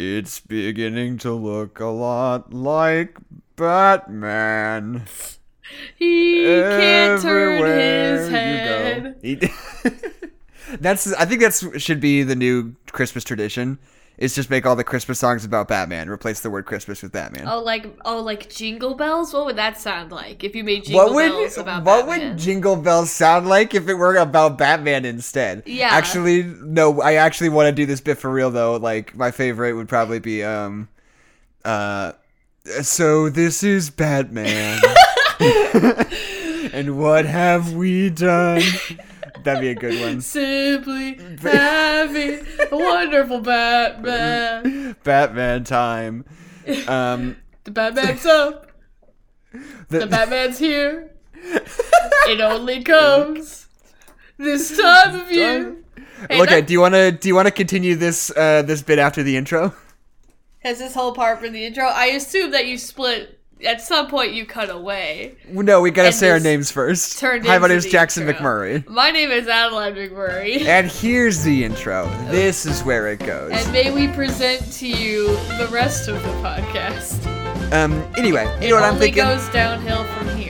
It's beginning to look a lot like Batman. He can't turn his head. I think that should be the new Christmas tradition. Is just make all the Christmas songs about Batman. Replace the word Christmas with Batman. Oh, like Jingle Bells? What would that sound like if you made Jingle Bells about Batman? What would Jingle Bells sound like if it were about Batman instead? Yeah. Actually, no, I actually want to do this bit for real, though. Like, my favorite would probably be, so this is Batman. And what have we done? That'd be a good one. Simply having a wonderful Batman. Batman time. The Batman's up. The Batman's here. It only comes this time of year. Hey, look, do you want to continue this bit after the intro? Has this whole part from the intro? I assume that you split. At some point, you cut away. No, we gotta say our names first. Hi, my name is Jackson McMurray. My name is Adeline McMurray. And here's the intro. This is where it goes. And may we present to you the rest of the podcast. Anyway, you know what I'm thinking? It only goes downhill from here.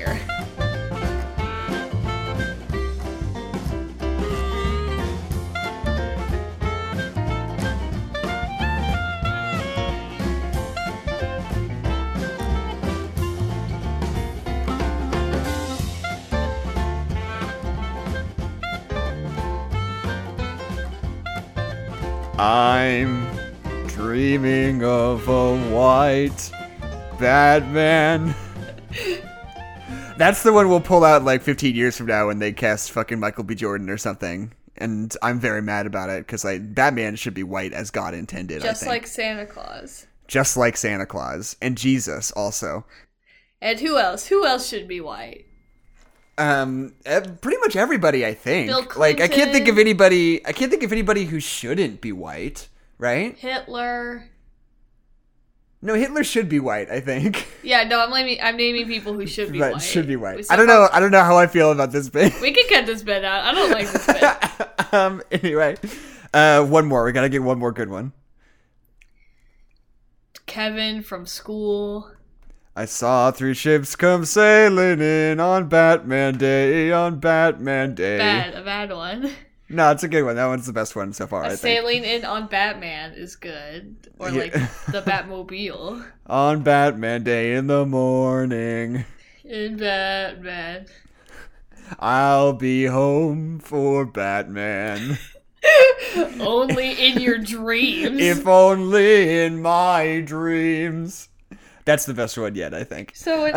I'm dreaming of a white Batman. That's the one we'll pull out like 15 years from now when they cast fucking Michael B. Jordan or something. And I'm very mad about it because like Batman should be white as God intended. Just I think. Like Santa Claus. Just like Santa Claus. And Jesus also. And who else? Who else should be white? Pretty much everybody, I think. Bill Clinton. Like, I can't think of anybody who shouldn't be white, right? Hitler. No, Hitler should be white, I think. Yeah, no, I'm naming people who should be white. Should be white. I don't know how I feel about this bit. We can cut this bit out. I don't like this bit. Anyway, one more. We gotta get one more good one. Kevin from school. I saw three ships come sailing in on Batman Day. A bad one. No, it's a good one. That one's the best one so far, I think. Sailing in on Batman is good. Or, like, the Batmobile. On Batman Day in the morning. In Batman. I'll be home for Batman. Only in your dreams. If only in my dreams. That's the best one yet, I think. So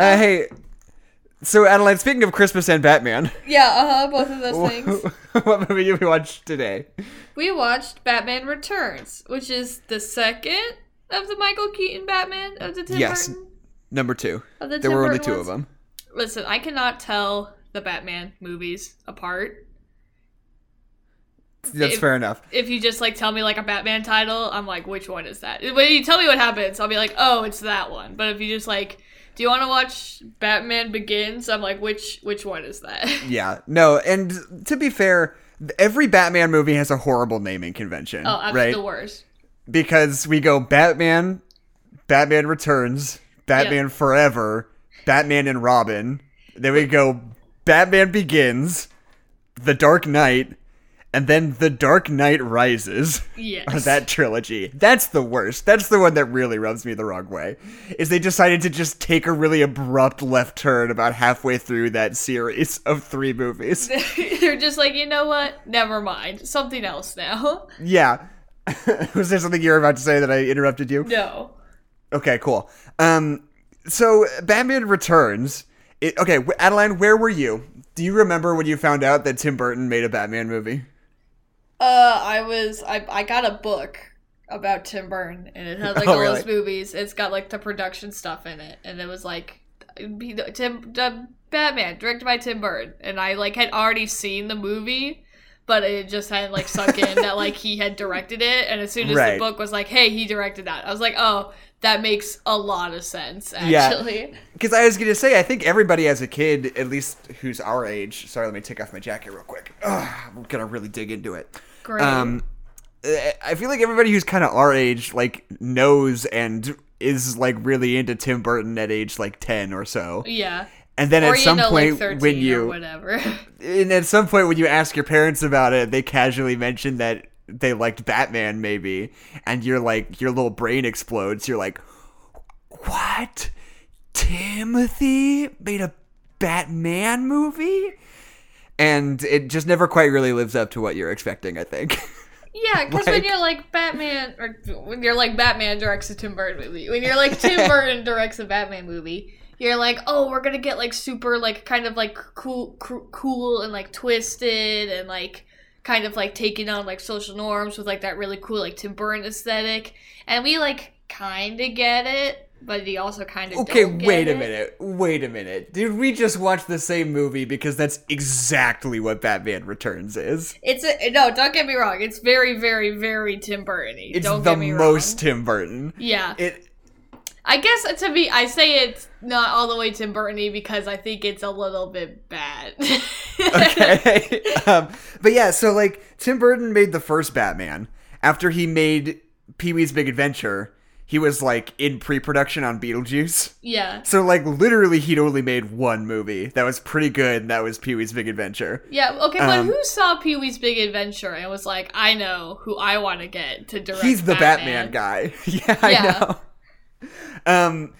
so Adeline, speaking of Christmas and Batman. Yeah, both of those things. What movie did we watch today? We watched Batman Returns, which is the second of the Michael Keaton Batman of the Tim Burton. Yes, number two. There were only two of them. Listen, I cannot tell the Batman movies apart. That's fair enough. If you just, like, tell me, like, a Batman title, I'm like, which one is that? When you tell me what happens, I'll be like, oh, it's that one. But if you just, like, do you want to watch Batman Begins? I'm like, which one is that? Yeah. No, and to be fair, every Batman movie has a horrible naming convention. Oh, absolutely right? The worst. Because we go Batman, Batman Returns, Batman Forever, Batman and Robin. Then we go Batman Begins, The Dark Knight, and then The Dark Knight Rises. Yes. Or that trilogy. That's the worst. That's the one that really rubs me the wrong way. Is they decided to just take a really abrupt left turn about halfway through that series of three movies. They're just like, you know what? Never mind. Something else now. Yeah. Was there something you were about to say that I interrupted you? No. Okay, cool. So Batman Returns. Okay, Adeline, where were you? Do you remember when you found out that Tim Burton made a Batman movie? I got a book about Tim Burton, and it had, like, all those movies. It's got, like, the production stuff in it, and it was, like, Batman, directed by Tim Burton, and I, like, had already seen the movie, but it just hadn't, like, sunk in that, like, he had directed it, and as soon as the book was like, hey, he directed that, I was like, oh, that makes a lot of sense, actually. Yeah, because I was going to say, I think everybody as a kid, at least who's our age, sorry, let me take off my jacket real quick. Ugh, I'm going to really dig into it. Great. I feel like everybody who's kind of our age, like, knows and is, like, really into Tim Burton at age, like, 10 or so. Yeah. And then or, at some point like when you, whatever. And at some point when you ask your parents about it, they casually mention that they liked Batman, maybe. And you're like, your little brain explodes. You're like, what? Timothy made a Batman movie? And it just never quite really lives up to what you're expecting, I think. Yeah, because like, when you're like Batman, or when you're like Batman directs a Tim Burton movie, when you're like Tim Burton directs a Batman movie, you're like, oh, we're gonna get like super like kind of like cool and like twisted and like kind of like taking on like social norms with like that really cool like Tim Burton aesthetic, and we like kind of get it, but we also kind of don't get it. Okay, wait a minute. Did we just watch the same movie? Because that's exactly what Batman Returns is. No, don't get me wrong. It's very, very, very Tim Burton-y. It's don't get me wrong. The most Tim Burton. Yeah. I guess to me, I say it's not all the way Tim Burton-y because I think it's a little bit bad. Okay. But yeah, so like Tim Burton made the first Batman. After he made Pee-wee's Big Adventure, he was, like, in pre-production on Beetlejuice. Yeah. So, like, literally he'd only made one movie that was pretty good, and that was Pee-wee's Big Adventure. Yeah, okay, but who saw Pee-wee's Big Adventure and was like, I know who I want to get to direct Batman? He's the Batman guy. Yeah, I know.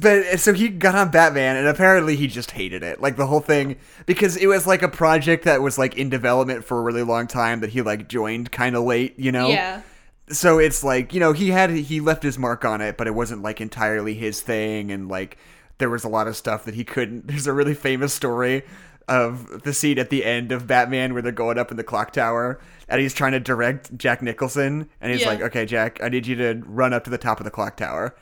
But so he got on Batman, and apparently he just hated it. Like, the whole thing, because it was, like, a project that was, like, in development for a really long time that he, like, joined kind of late, you know? Yeah. So it's like, you know, he left his mark on it, but it wasn't like entirely his thing. And like, there was a lot of stuff that he couldn't. There's a really famous story of the scene at the end of Batman where they're going up in the clock tower and he's trying to direct Jack Nicholson. And he's like, okay, Jack, I need you to run up to the top of the clock tower.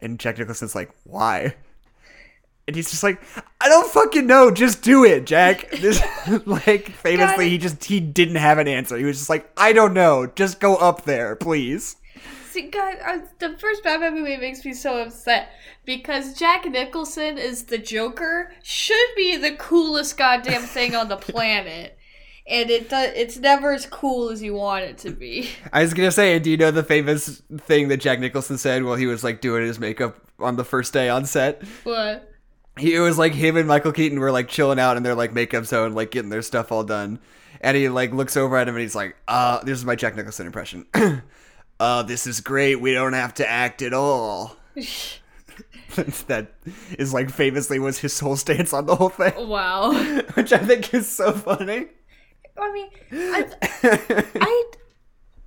And Jack Nicholson's like, why? And he's just like, I don't fucking know. Just do it, Jack. This, like, famously, he didn't have an answer. He was just like, I don't know. Just go up there, please. See, God, the first Batman movie makes me so upset because Jack Nicholson is the Joker, should be the coolest goddamn thing on the planet. And it's never as cool as you want it to be. I was going to say, do you know the famous thing that Jack Nicholson said while he was, like, doing his makeup on the first day on set? What? It was like him and Michael Keaton were like chilling out in their like makeup zone, like getting their stuff all done. And he like looks over at him and he's like, this is my Jack Nicholson impression. This is great. We don't have to act at all. That is like famously was his whole stance on the whole thing. Wow. Which I think is so funny. I mean,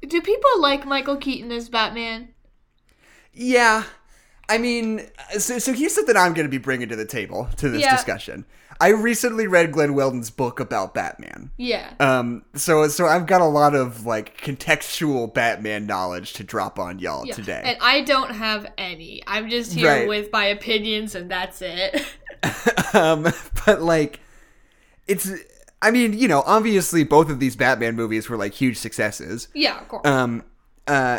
do people like Michael Keaton as Batman? Yeah. I mean, so here's something I'm going to be bringing to the table to this discussion. I recently read Glenn Weldon's book about Batman. Yeah. So I've got a lot of like contextual Batman knowledge to drop on y'all today. And I don't have any. I'm just here with my opinions, and that's it. But like, it's. I mean, you know, obviously both of these Batman movies were like huge successes. Yeah, of course.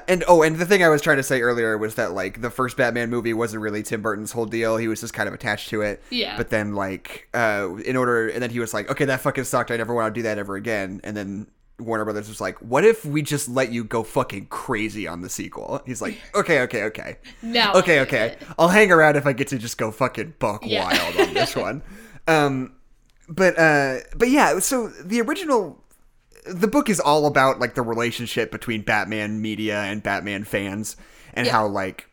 And the thing I was trying to say earlier was that, like, the first Batman movie wasn't really Tim Burton's whole deal. He was just kind of attached to it. Yeah. But then, like, and then he was like, okay, that fucking sucked. I never want to do that ever again. And then Warner Brothers was like, what if we just let you go fucking crazy on the sequel? He's like, okay. No. Okay. I'll hang around if I get to just go fucking buck wild on this one. But yeah, so the original... The book is all about, like, the relationship between Batman media and Batman fans and how, like,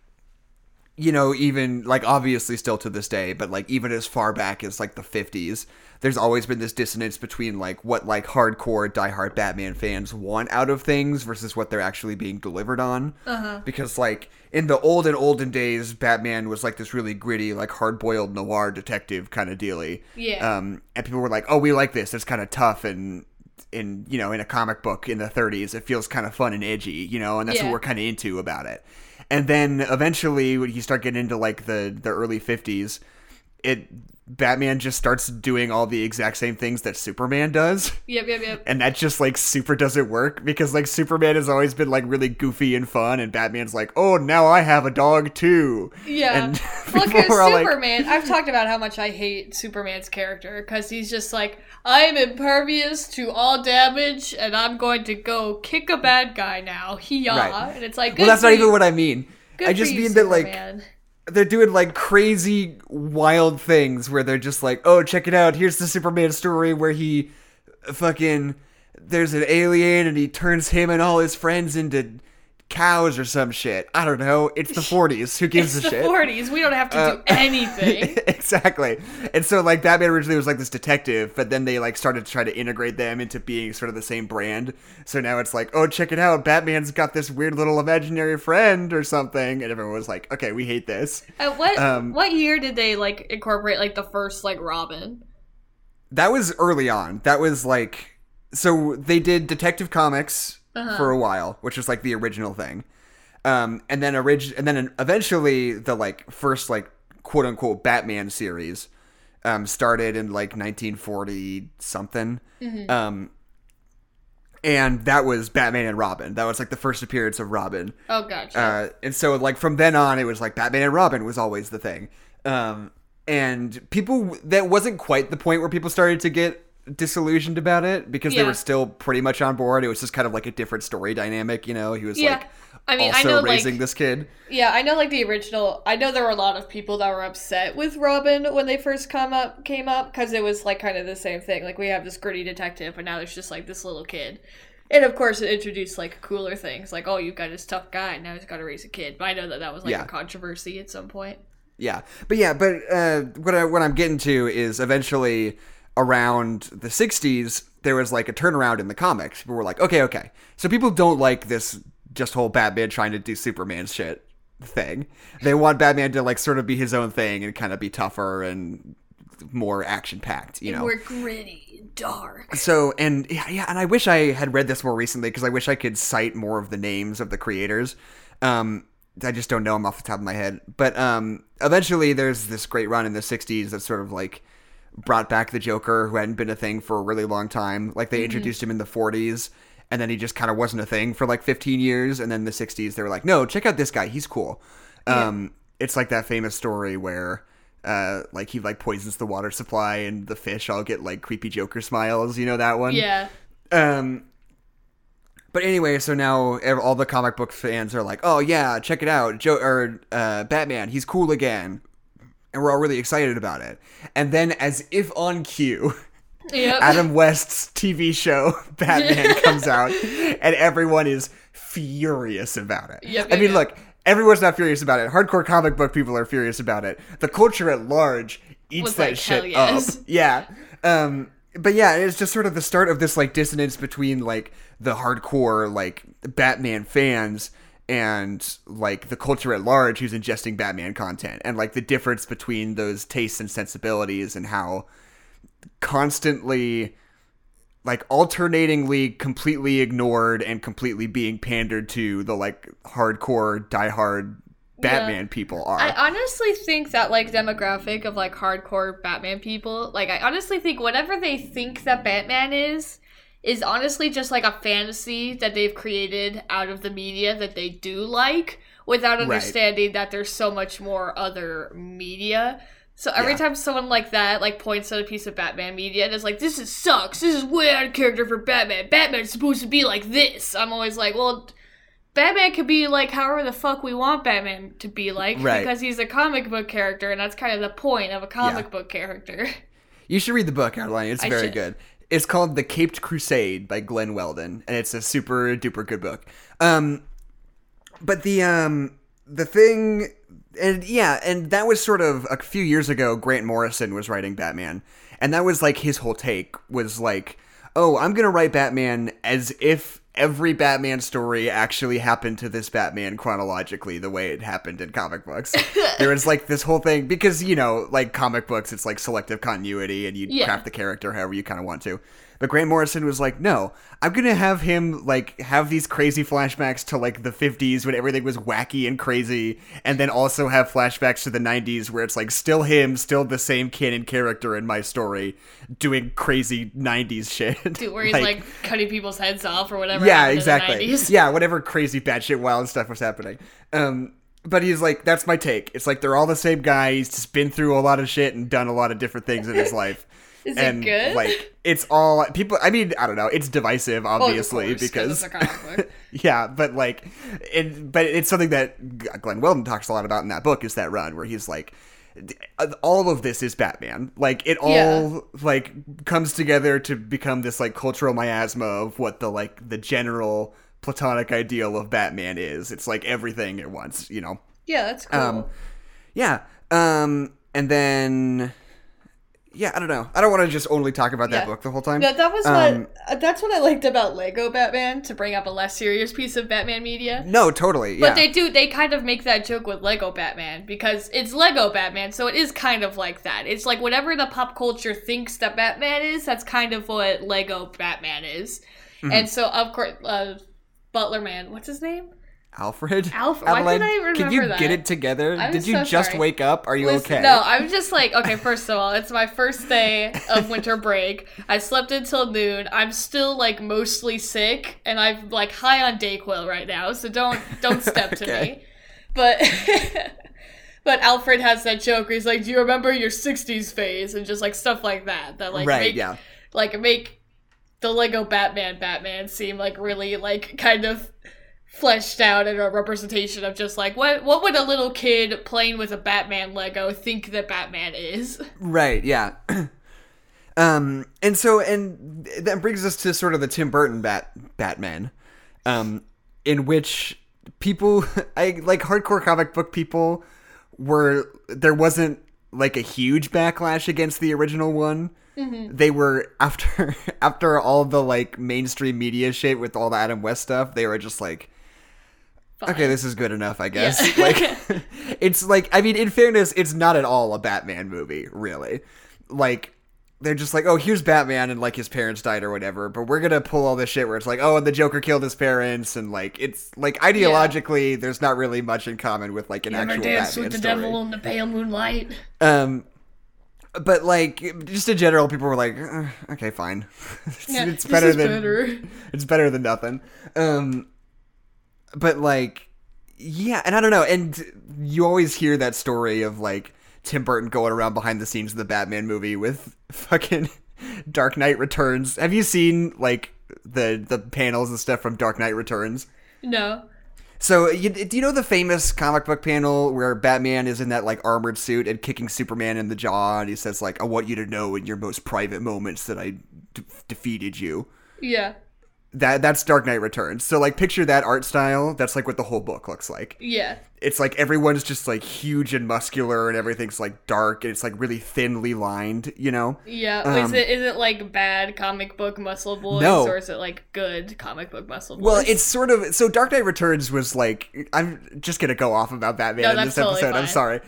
you know, even, like, obviously still to this day, but, like, even as far back as, like, the 50s, there's always been this dissonance between, like, what, like, hardcore, diehard Batman fans want out of things versus what they're actually being delivered on. Uh-huh. Because, like, in the olden days, Batman was, like, this really gritty, like, hard-boiled noir detective kind of dealy. Yeah. And people were like, oh, we like this. It's kind of tough and... in, you know, in a comic book in the 30s, it feels kind of fun and edgy, you know, and that's what we're kind of into about it. And then eventually when you start getting into like the early 50s, Batman just starts doing all the exact same things that Superman does. Yep. And that just like super doesn't work because like Superman has always been like really goofy and fun and Batman's like, oh, now I have a dog too. Yeah. And Well, because Superman, I've talked about how much I hate Superman's character, because he's just like, I'm impervious to all damage, and I'm going to go kick a bad guy now. Hee-yah. Right. And it's like, well, that's not even what I mean. I just mean that, like, they're doing, like, crazy, wild things where they're just like, oh, check it out, here's the Superman story where he fucking, there's an alien and he turns him and all his friends into cows or some shit. I don't know. It's the 40s. Who gives a shit? It's the 40s. We don't have to do anything. Exactly. And so, like, Batman originally was, like, this detective, but then they, like, started to try to integrate them into being sort of the same brand. So now it's like, oh, check it out. Batman's got this weird little imaginary friend or something. And everyone was like, okay, we hate this. What year did they, like, incorporate, like, the first, like, Robin? That was early on. That was, like, so they did Detective Comics for a while, which was like the original thing, and then eventually the like first like quote unquote Batman series started in like 1940 something, and that was Batman and Robin. That was like the first appearance of Robin. Oh, gotcha. And so like from then on, it was like Batman and Robin was always the thing, and people, that wasn't quite the point where people started to get disillusioned about it, because they were still pretty much on board. It was just kind of like a different story dynamic, you know. He was like, I mean, also I know, raising like, this kid. Yeah, I know. Like the original, I know there were a lot of people that were upset with Robin when they first came up because it was like kind of the same thing. Like we have this gritty detective, but now there's just like this little kid, and of course it introduced like cooler things, like, oh, you've got this tough guy, and now he's got to raise a kid. But I know that was like a controversy at some point. But what I'm getting to is eventually, around the 60s, there was like a turnaround in the comics. People were like, okay. So people don't like this just whole Batman trying to do Superman shit thing. They want Batman to like sort of be his own thing and kind of be tougher and more action-packed, you know. More gritty and dark. So, and and I wish I had read this more recently, because I wish I could cite more of the names of the creators. I just don't know them off the top of my head. But eventually there's this great run in the 60s that's sort of like brought back the Joker, who hadn't been a thing for a really long time. Like, they introduced him in the 40s, and then he just kind of wasn't a thing for, like, 15 years. And then the 60s, they were like, no, check out this guy. He's cool. Yeah. It's, like, that famous story where, like, he, like, poisons the water supply, and the fish all get, like, creepy Joker smiles. You know that one? Yeah. But anyway, so now all the comic book fans are like, oh, yeah, check it out. Batman, he's cool again. And we're all really excited about it. And then, as if on cue, Adam West's TV show, Batman, comes out. And everyone is furious about it. I mean, look, everyone's not furious about it. Hardcore comic book people are furious about it. The culture at large eats that shit up. Yeah. But yeah, it's just sort of the start of this, like, dissonance between, like, the hardcore, like, Batman fans and, like, the culture at large who's ingesting Batman content, and, like, the difference between those tastes and sensibilities, and how constantly, like, alternatingly completely ignored and completely being pandered to the, like, hardcore, diehard Batman people are. I honestly think that, like, demographic of, like, hardcore Batman people, like, I honestly think whatever they think that Batman is honestly just, like, a fantasy that they've created out of the media that they do like, without understanding that there's so much more other media. So every time someone like that, like, points at a piece of Batman media and is like, this sucks, this is way out of character for Batman, Batman's supposed to be like this, I'm always like, well, Batman could be, like, however the fuck we want Batman to be like, because he's a comic book character, and that's kind of the point of a comic book character. You should read the book, Adeline. It's very good. It's called The Caped Crusade by Glenn Weldon, and it's a super duper good book. But the thing, and that was sort of a few years ago. Grant Morrison was writing Batman, and that was like his whole take was like, "Oh, I'm gonna write Batman as if every Batman story actually happened to this Batman chronologically, the way it happened in comic books." There was like this whole thing, because, you know, like comic books, it's like selective continuity, and you craft the character however you kind of want to. But Grant Morrison was like, no, I'm going to have him like have these crazy flashbacks to like the 50s when everything was wacky and crazy. And then also have flashbacks to the 90s where it's like still him, still the same canon character in my story doing crazy 90s shit. Dude, where he's like cutting people's heads off or whatever. Yeah, exactly. Yeah, whatever crazy batshit wild stuff was happening. But he's like, that's my take. It's like they're all the same guy. He's just been through a lot of shit and done a lot of different things in his life. Is it good? Like, it's all people. I mean, I don't know. It's divisive, obviously, well, of course, because it's a comic book. Yeah, but like, but it's something that Glenn Weldon talks a lot about in that book. Is that run where he's like, all of this is Batman. Like, it all like comes together to become this like cultural miasma of what the general platonic ideal of Batman is. It's like everything at once, you know? Yeah, that's cool. And then, yeah, I don't know. I don't want to just only talk about that book the whole time. No, that was that's what I liked about Lego Batman, to bring up a less serious piece of Batman media. No, totally, yeah. But they kind of make that joke with Lego Batman, because it's Lego Batman, so it is kind of like that. It's like whatever the pop culture thinks that Batman is, that's kind of what Lego Batman is. Mm-hmm. And so, of course, Butler Man, what's his name? Alfred? Why did I remember that? Can you get it together? Did you just wake up? Are you okay? No, I'm just like, okay, first of all, it's my first day of winter break. I slept until noon. I'm still like mostly sick, and I'm like high on Dayquil right now, so don't step to me. But but Alfred has that joke where he's like, do you remember your 60s phase? And just like stuff like that. Make the Lego Batman seem like really like kind of fleshed out in a representation of just like what would a little kid playing with a Batman Lego think that Batman is? Right, yeah. And that brings us to sort of the Tim Burton Batman, in which people hardcore comic book people there wasn't like a huge backlash against the original one. Mm-hmm. They were after all the like mainstream media shit with all the Adam West stuff, they were just like, fine. Okay, this is good enough, I guess. Yeah. Like, it's like, I mean, in fairness, it's not at all a Batman movie, really. Like, they're just like, oh, here's Batman and like his parents died or whatever, but we're gonna pull all this shit where it's like, oh, and the Joker killed his parents, and like it's like ideologically there's not really much in common with like an actual Batman dance with the story. Devil in the pale moonlight. But, like, just in general, people were like, okay, fine. It's better than nothing. But, like, yeah, and I don't know. And you always hear that story of, like, Tim Burton going around behind the scenes of the Batman movie with fucking Dark Knight Returns. Have you seen, like, the panels and stuff from Dark Knight Returns? No. So, do you know the famous comic book panel where Batman is in that, like, armored suit and kicking Superman in the jaw, and he says, like, I want you to know in your most private moments that I defeated you? Yeah. That's Dark Knight Returns. So, like, picture that art style. That's, like, what the whole book looks like. Yeah. It's, like, everyone's just, like, huge and muscular, and everything's, like, dark, and it's, like, really thinly lined, you know? Yeah. Is it, like, bad comic book muscle boys? No. Or is it, like, good comic book muscle boys? Well, it's sort of... So, Dark Knight Returns was, like... I'm just gonna go off about Batman in this episode. Totally fine. I'm sorry.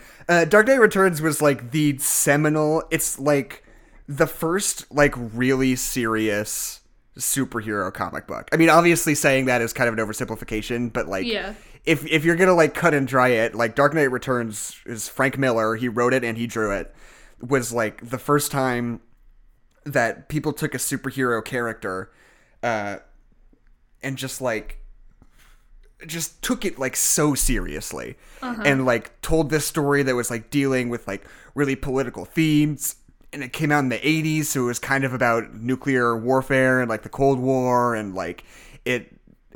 Dark Knight Returns was, like, the seminal... It's, like, the first, like, really serious superhero comic book. I mean, obviously saying that is kind of an oversimplification, but, like... Yeah. If you're gonna like cut and dry it, like Dark Knight Returns is Frank Miller, he wrote it and he drew it, was like the first time that people took a superhero character and just took it like so seriously. Uh-huh. And like told this story that was like dealing with like really political themes, and it came out in the 80s, so it was kind of about nuclear warfare and like the Cold War, and like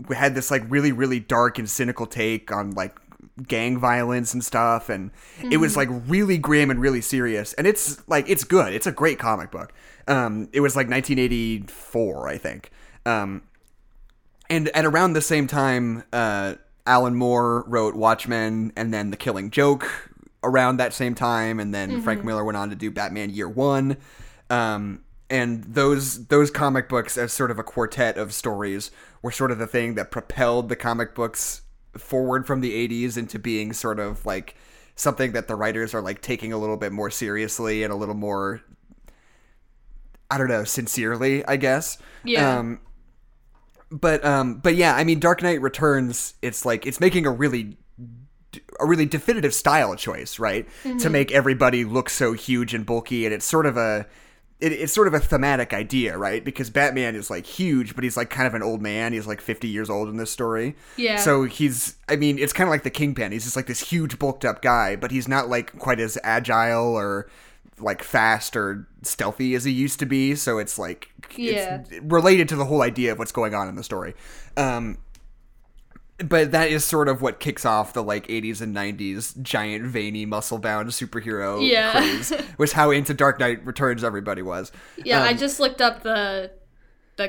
we had this like really, really dark and cynical take on like gang violence and stuff. And it was like really grim and really serious. And it's like, it's good. It's a great comic book. It was like 1984, I think. And at around the same time, Alan Moore wrote Watchmen and then The Killing Joke around that same time. And then Frank Miller went on to do Batman Year One. And those comic books, as sort of a quartet of stories, were sort of the thing that propelled the comic books forward from the 80s into being sort of like something that the writers are like taking a little bit more seriously and a little more, I don't know, sincerely, I guess. Yeah. But yeah, I mean, Dark Knight Returns, it's like, it's making a really definitive style choice, right? Mm-hmm. To make everybody look so huge and bulky. And it's sort of a it's sort of a thematic idea, right? Because Batman is, like, huge, but he's, like, kind of an old man. He's, like, 50 years old in this story. Yeah. So he's, I mean, it's kind of like the Kingpin. He's just, like, this huge, bulked-up guy, but he's not, like, quite as agile or, like, fast or stealthy as he used to be. So it's, like, it's related to the whole idea of what's going on in the story. But that is sort of what kicks off the, like, 80s and 90s giant, veiny, muscle-bound superhero craze, was how into Dark Knight Returns everybody was. Yeah, I just looked up the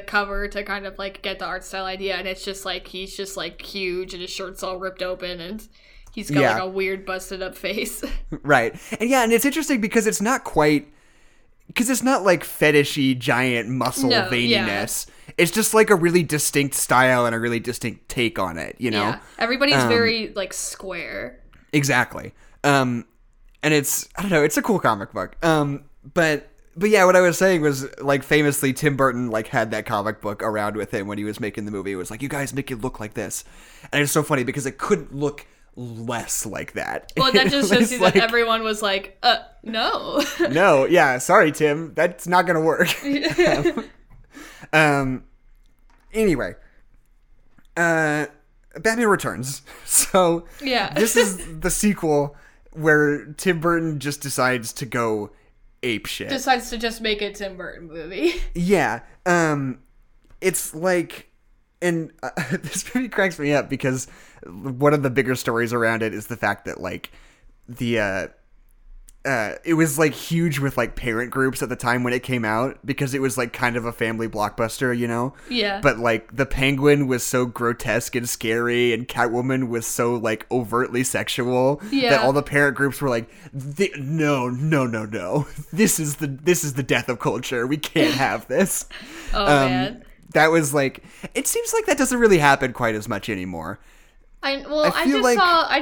cover to kind of, like, get the art style idea, and it's just, like, he's just, like, huge, and his shirt's all ripped open, and he's got, like, a weird, busted-up face. Right. And, yeah, and it's interesting because it's not quite... Because it's not, like, fetishy, giant muscle veininess. Yeah. It's just, like, a really distinct style and a really distinct take on it, you know? Yeah. Everybody's very, like, square. Exactly. And it's, I don't know, it's a cool comic book. But yeah, what I was saying was, like, famously, Tim Burton, like, had that comic book around with him when he was making the movie. It was like, you guys make it look like this. And it's so funny because it couldn't look less like that. Well, that just shows you that, like, everyone was like, no. No, yeah, sorry, Tim. That's not gonna work. Anyway. Batman Returns. So this is the sequel where Tim Burton just decides to go apeshit. Decides to just make a Tim Burton movie. Yeah. It's like... And this movie cracks me up because one of the bigger stories around it is the fact that, like, the it was, like, huge with, like, parent groups at the time when it came out because it was, like, kind of a family blockbuster, you know? Yeah. But, like, the Penguin was so grotesque and scary and Catwoman was so, like, overtly sexual that all the parent groups were like, no. This is the death of culture. We can't have this. Man. That was, like, it seems like that doesn't really happen quite as much anymore. I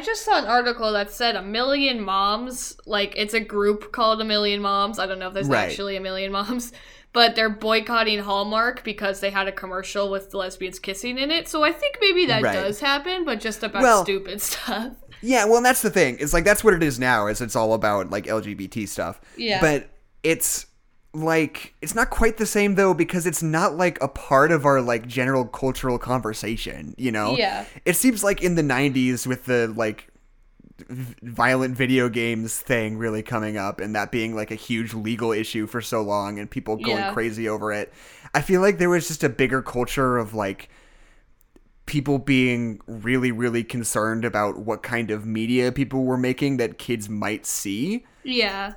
just saw an article that said A Million Moms, like, it's a group called A Million Moms. I don't know if there's actually A Million Moms, but they're boycotting Hallmark because they had a commercial with lesbians kissing in it. So I think maybe that does happen, but just about stupid stuff. Yeah, well, and that's the thing. It's like, that's what it is now, is it's all about, like, LGBT stuff. Yeah. But it's... like, it's not quite the same, though, because it's not, like, a part of our, like, general cultural conversation, you know? Yeah. It seems like in the 90s with the, like, violent video games thing really coming up and that being, like, a huge legal issue for so long and people going crazy over it, I feel like there was just a bigger culture of, like, people being really, really concerned about what kind of media people were making that kids might see. Yeah.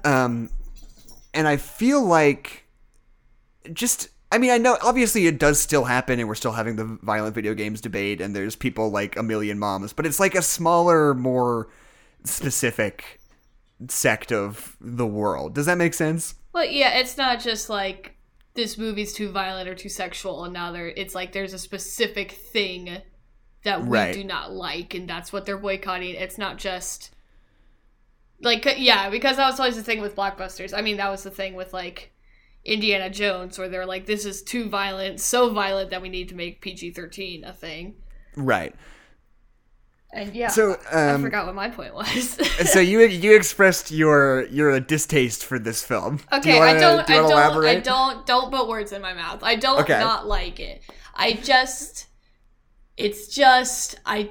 And I feel like I know obviously it does still happen and we're still having the violent video games debate and there's people like A Million Moms, but it's like a smaller, more specific sect of the world. Does that make sense? Well, yeah, it's not just like this movie's too violent or too sexual and now it's like there's a specific thing that we do not like and that's what they're boycotting. It's not just... like, yeah, because that was always the thing with blockbusters. I mean, that was the thing with, like, Indiana Jones, where they were like, this is too violent, so violent that we need to make PG-13 a thing. Right. And, yeah, so, I forgot what my point was. So you expressed your distaste for this film. Okay, do you want to elaborate? I don't put words in my mouth. I don't not like it. I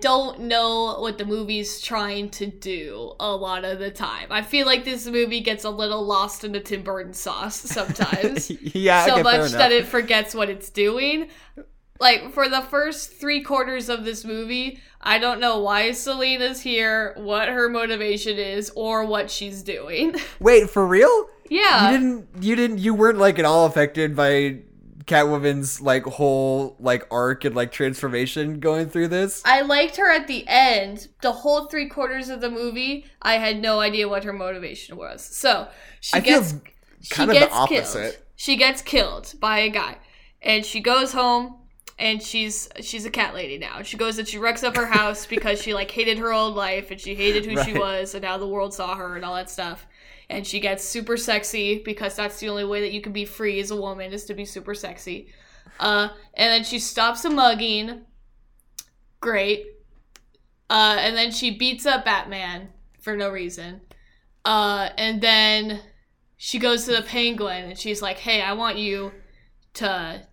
don't know what the movie's trying to do a lot of the time. I feel like this movie gets a little lost in the Tim Burton sauce sometimes. So much that it forgets what it's doing. Like, for the first 3/4 of this movie, I don't know why Selena's here, what her motivation is, or what she's doing. Wait, for real? Yeah. You weren't, like, at all affected by... Catwoman's, like, whole, like, arc and, like, transformation going through this. I liked her at the end. The whole 3/4 of the movie, I had no idea what her motivation was. So She gets killed by a guy, and she goes home, and she's a cat lady now. She goes and she wrecks up her house because she, like, hated her old life and she hated who she was, and how the world saw her and all that stuff. And she gets super sexy because that's the only way that you can be free as a woman, is to be super sexy. And then she stops a mugging. Great. And then she beats up Batman for no reason. And then she goes to the Penguin and she's like, hey, I want you to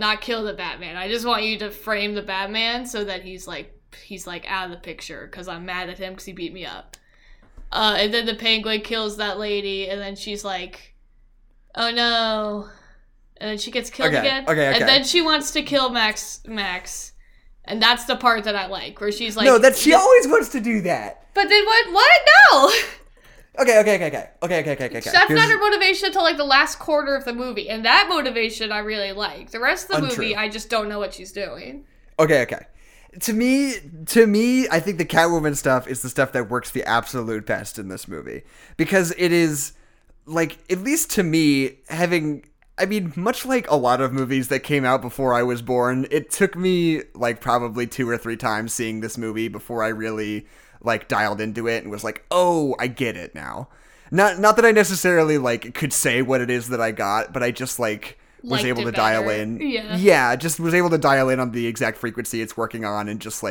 not kill the Batman. I just want you to frame the Batman so that he's out of the picture because I'm mad at him because he beat me up. And then the Penguin kills that lady, and then she's like, oh no. And then she gets killed again. Okay. And then she wants to kill Max. And that's the part that I like, where she's like... No, that she always wants to do that. But then what? No! Okay. That's not her motivation until, the last quarter of the movie. And that motivation I really like. The rest of the movie, I just don't know what she's doing. Okay. To me, I think the Catwoman stuff is the stuff that works the absolute best in this movie. Because it is, at least to me, having... I mean, much like a lot of movies that came out before I was born, it took me, probably 2 or 3 times seeing this movie before I really, dialed into it and was like, oh, I get it now. Not that I necessarily, could say what it is that I got, but I just, was able to dial in. Yeah, just was able to dial in on the exact frequency it's working on and just,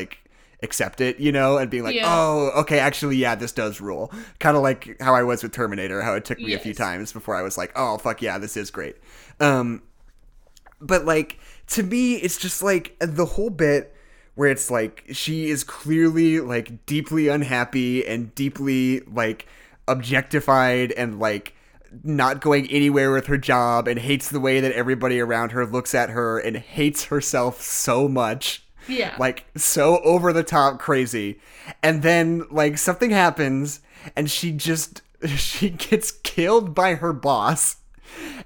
accept it, and being like, oh, okay, actually, yeah, this does rule. Kind of like how I was with Terminator, how it took me a few times before I was like, oh, fuck yeah, this is great. But, to me, it's just, the whole bit where it's, she is clearly, deeply unhappy and deeply, objectified and, not going anywhere with her job and hates the way that everybody around her looks at her and hates herself so much. Yeah. So over-the-top crazy. And then, something happens, and she gets killed by her boss,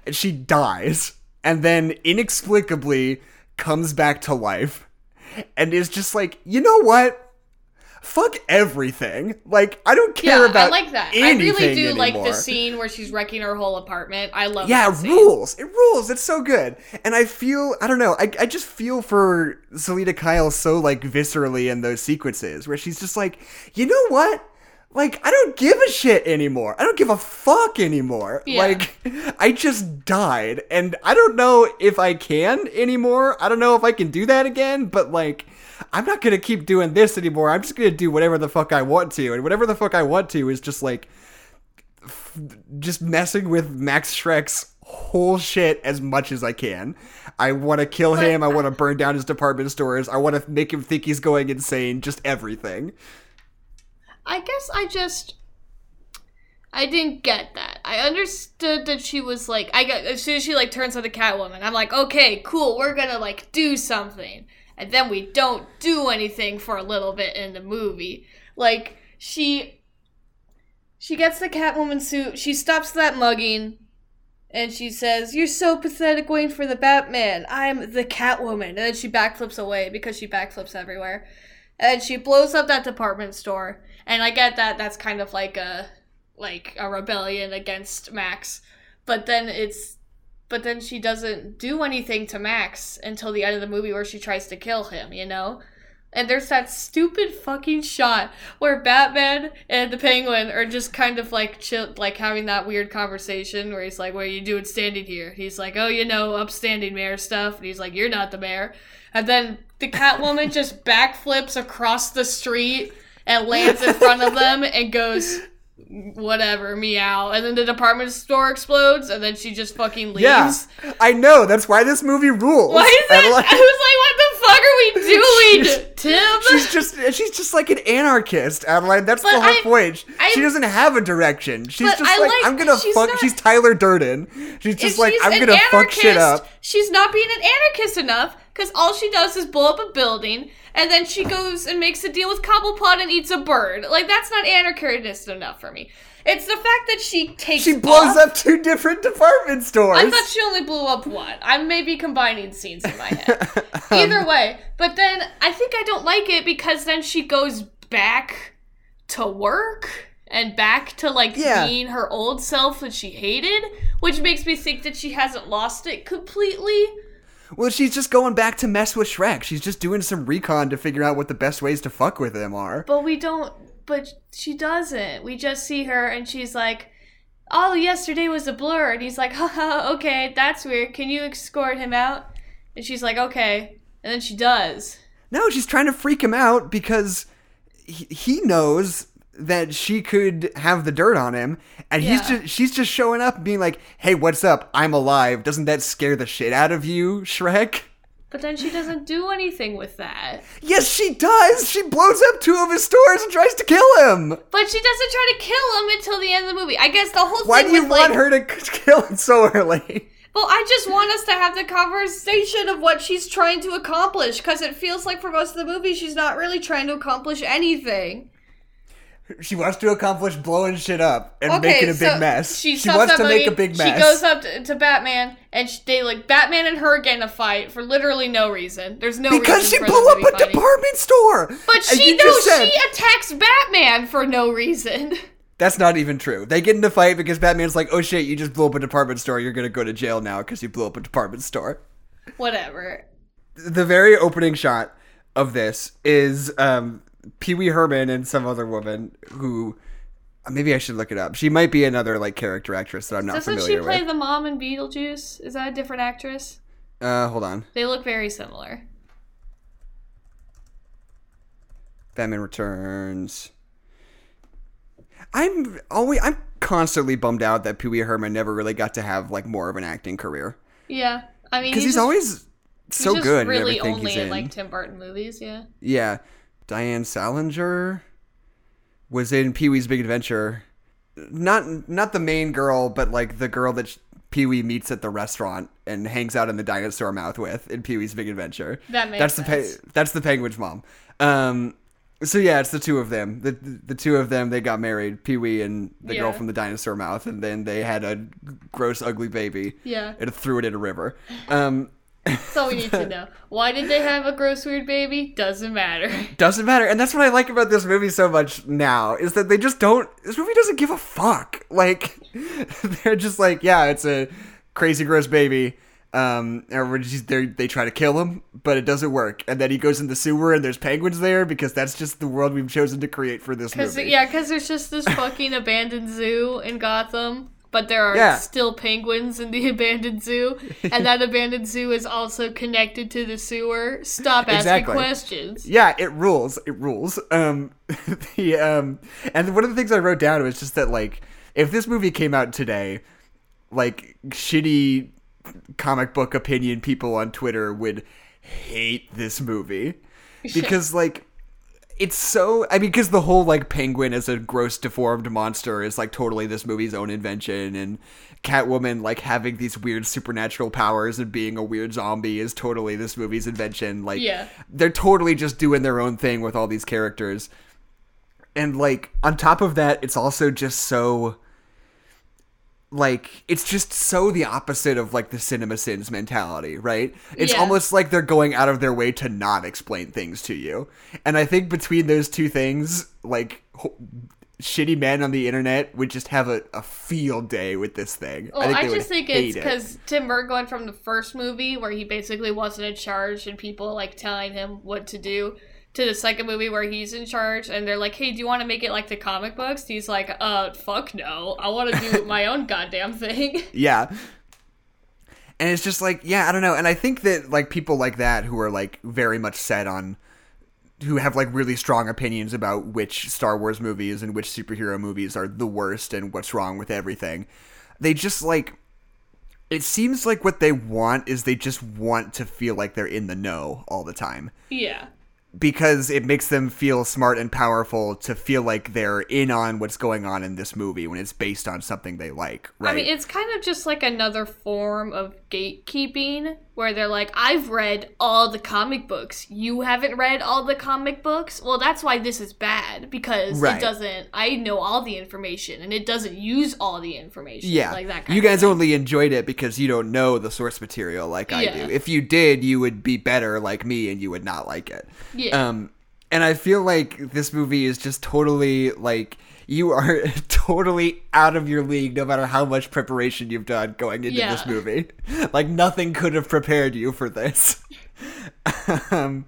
and she dies, and then inexplicably comes back to life, and is just like, you know what? Fuck everything. I don't care about anything anymore. Yeah, I like that. I really do anymore. Like the scene where she's wrecking her whole apartment. I love that scene. Yeah, it rules. It's so good. And I feel, I don't know, I just feel for Selena Kyle so, viscerally in those sequences where she's just like, you know what? I don't give a shit anymore. I don't give a fuck anymore. Yeah. I just died. And I don't know if I can anymore. I don't know if I can do that again. But, I'm not going to keep doing this anymore. I'm just going to do whatever the fuck I want to. And whatever the fuck I want to is just, just messing with Max Schreck's whole shit as much as I can. I want to kill him. I want to burn down his department stores. I want to make him think he's going insane. Just everything. I guess I didn't get that. I understood that she was as soon as she turns on the Catwoman, I'm like, okay, cool, we're gonna do something. And then we don't do anything for a little bit in the movie. She gets the Catwoman suit, she stops that mugging, and she says, you're so pathetic waiting for the Batman, I'm the Catwoman. And then she backflips away because she backflips everywhere. And she blows up that department store. And I get that that's kind of a rebellion against Max. But then she doesn't do anything to Max until the end of the movie where she tries to kill him, And there's that stupid fucking shot where Batman and the Penguin are just kind of chill, having that weird conversation where he's like, what are you doing standing here? He's like, oh, upstanding mayor stuff. And he's like, you're not the mayor. And then the Catwoman just backflips across the street and lands in front of them and goes, whatever, meow. And then the department store explodes, and then she just fucking leaves. Yeah, I know. That's why this movie rules. Why is that? I was like, what the fuck are we doing, Tim? She's just like an anarchist, Adeline. That's the whole point. She doesn't have a direction. She's just I'm gonna fuck. She's Tyler Durden. She's just I'm gonna fuck shit up. She's not being an anarchist enough. Because all she does is blow up a building, and then she goes and makes a deal with Cobblepot and eats a bird. That's not anarchist enough for me. It's the fact that she blows up 2 different department stores. I thought she only blew up 1. I may be combining scenes in my head. Either way. But then I think I don't like it because then she goes back to work and back to being her old self that she hated, which makes me think that she hasn't lost it completely. Well, she's just going back to mess with Shrek. She's just doing some recon to figure out what the best ways to fuck with him are. But she doesn't. We just see her and she's like, oh, yesterday was a blur. And he's like, haha, okay, that's weird. Can you escort him out? And she's like, okay. And then she does. No, she's trying to freak him out because he knows that she could have the dirt on him, and she's just showing up and being like, hey, what's up? I'm alive. Doesn't that scare the shit out of you, Shrek? But then she doesn't do anything with that. Yes, she does! She blows up two of his stores and tries to kill him! But she doesn't try to kill him until the end of the movie. I guess the whole thing. Why do you want her to kill him so early? Well, I just want us to have the conversation of what she's trying to accomplish, because it feels like for most of the movie she's not really trying to accomplish anything. She wants to accomplish blowing shit up and making a big mess. She wants to make a big mess. She goes up to Batman, and Batman and her get in a fight for literally no reason. There's no reason for them to be fighting. Because she blew up a department store! But she attacks Batman for no reason. That's not even true. They get in a fight because Batman's like, oh shit, you just blew up a department store, you're gonna go to jail now because you blew up a department store. Whatever. The very opening shot of this is, Pee-wee Herman and some other woman who, maybe I should look it up. She might be another character actress that I'm not familiar with. Doesn't she play the mom in Beetlejuice? Is that a different actress? Hold on. They look very similar. Batman Returns. I'm constantly bummed out that Pee-wee Herman never really got to have more of an acting career. Yeah, I mean, because he's always so good. He's really only in Tim Burton movies. Yeah. Yeah. Diane Salinger was in Pee-wee's Big Adventure. Not the main girl, but the girl that Pee-wee meets at the restaurant and hangs out in the dinosaur mouth with in Pee-wee's Big Adventure. That makes sense. That's the Penguin's mom. So yeah, it's the two of them. The two of them, they got married, Pee-wee and the girl from the dinosaur mouth, and then they had a gross, ugly baby. Yeah. And threw it in a river. That's all we need to know. Why did they have a gross, weird baby? Doesn't matter. Doesn't matter. And that's what I like about this movie so much now, is that they just don't... This movie doesn't give a fuck. They're just it's a crazy, gross baby. They try to kill him, but it doesn't work. And then he goes in the sewer and there's penguins there, because that's just the world we've chosen to create for this movie. Yeah, because there's just this fucking abandoned zoo in Gotham. But there are still penguins in the abandoned zoo. And that abandoned zoo is also connected to the sewer. Stop asking questions. Yeah, it rules. It rules. And one of the things I wrote down was just that, if this movie came out today, shitty comic book opinion people on Twitter would hate this movie. Because, it's so... I mean, because the whole, penguin as a gross, deformed monster is, totally this movie's own invention, and Catwoman, having these weird supernatural powers and being a weird zombie is totally this movie's invention. They're totally just doing their own thing with all these characters. And, on top of that, it's also just so... it's just so the opposite of, the CinemaSins mentality, right? It's almost like they're going out of their way to not explain things to you. And I think between those two things, shitty men on the internet would just have a field day with this thing. Well, I just think it's because Tim Burton going from the first movie, where he basically wasn't in charge and people, telling him what to do, to the second movie where he's in charge and they're like, hey, do you want to make it like the comic books? And he's like, fuck no. I want to do my own goddamn thing. Yeah. And it's just I don't know. And I think that people like that who are very much set on, who have really strong opinions about which Star Wars movies and which superhero movies are the worst and what's wrong with everything. They just it seems like what they want is they just want to feel like they're in the know all the time. Yeah. Because it makes them feel smart and powerful to feel like they're in on what's going on in this movie when it's based on something they like, right? I mean, it's kind of just another form of gatekeeping where they're like, I've read all the comic books. You haven't read all the comic books? Well, that's why this is bad, because it doesn't... I know all the information, and it doesn't use all the information. Yeah. That kind of thing. You guys only enjoyed it because you don't know the source material I do. If you did, you would be better like me, and you would not like it. Yeah. And I feel like this movie is just totally, you are totally out of your league no matter how much preparation you've done going into this movie. Nothing could have prepared you for this. um,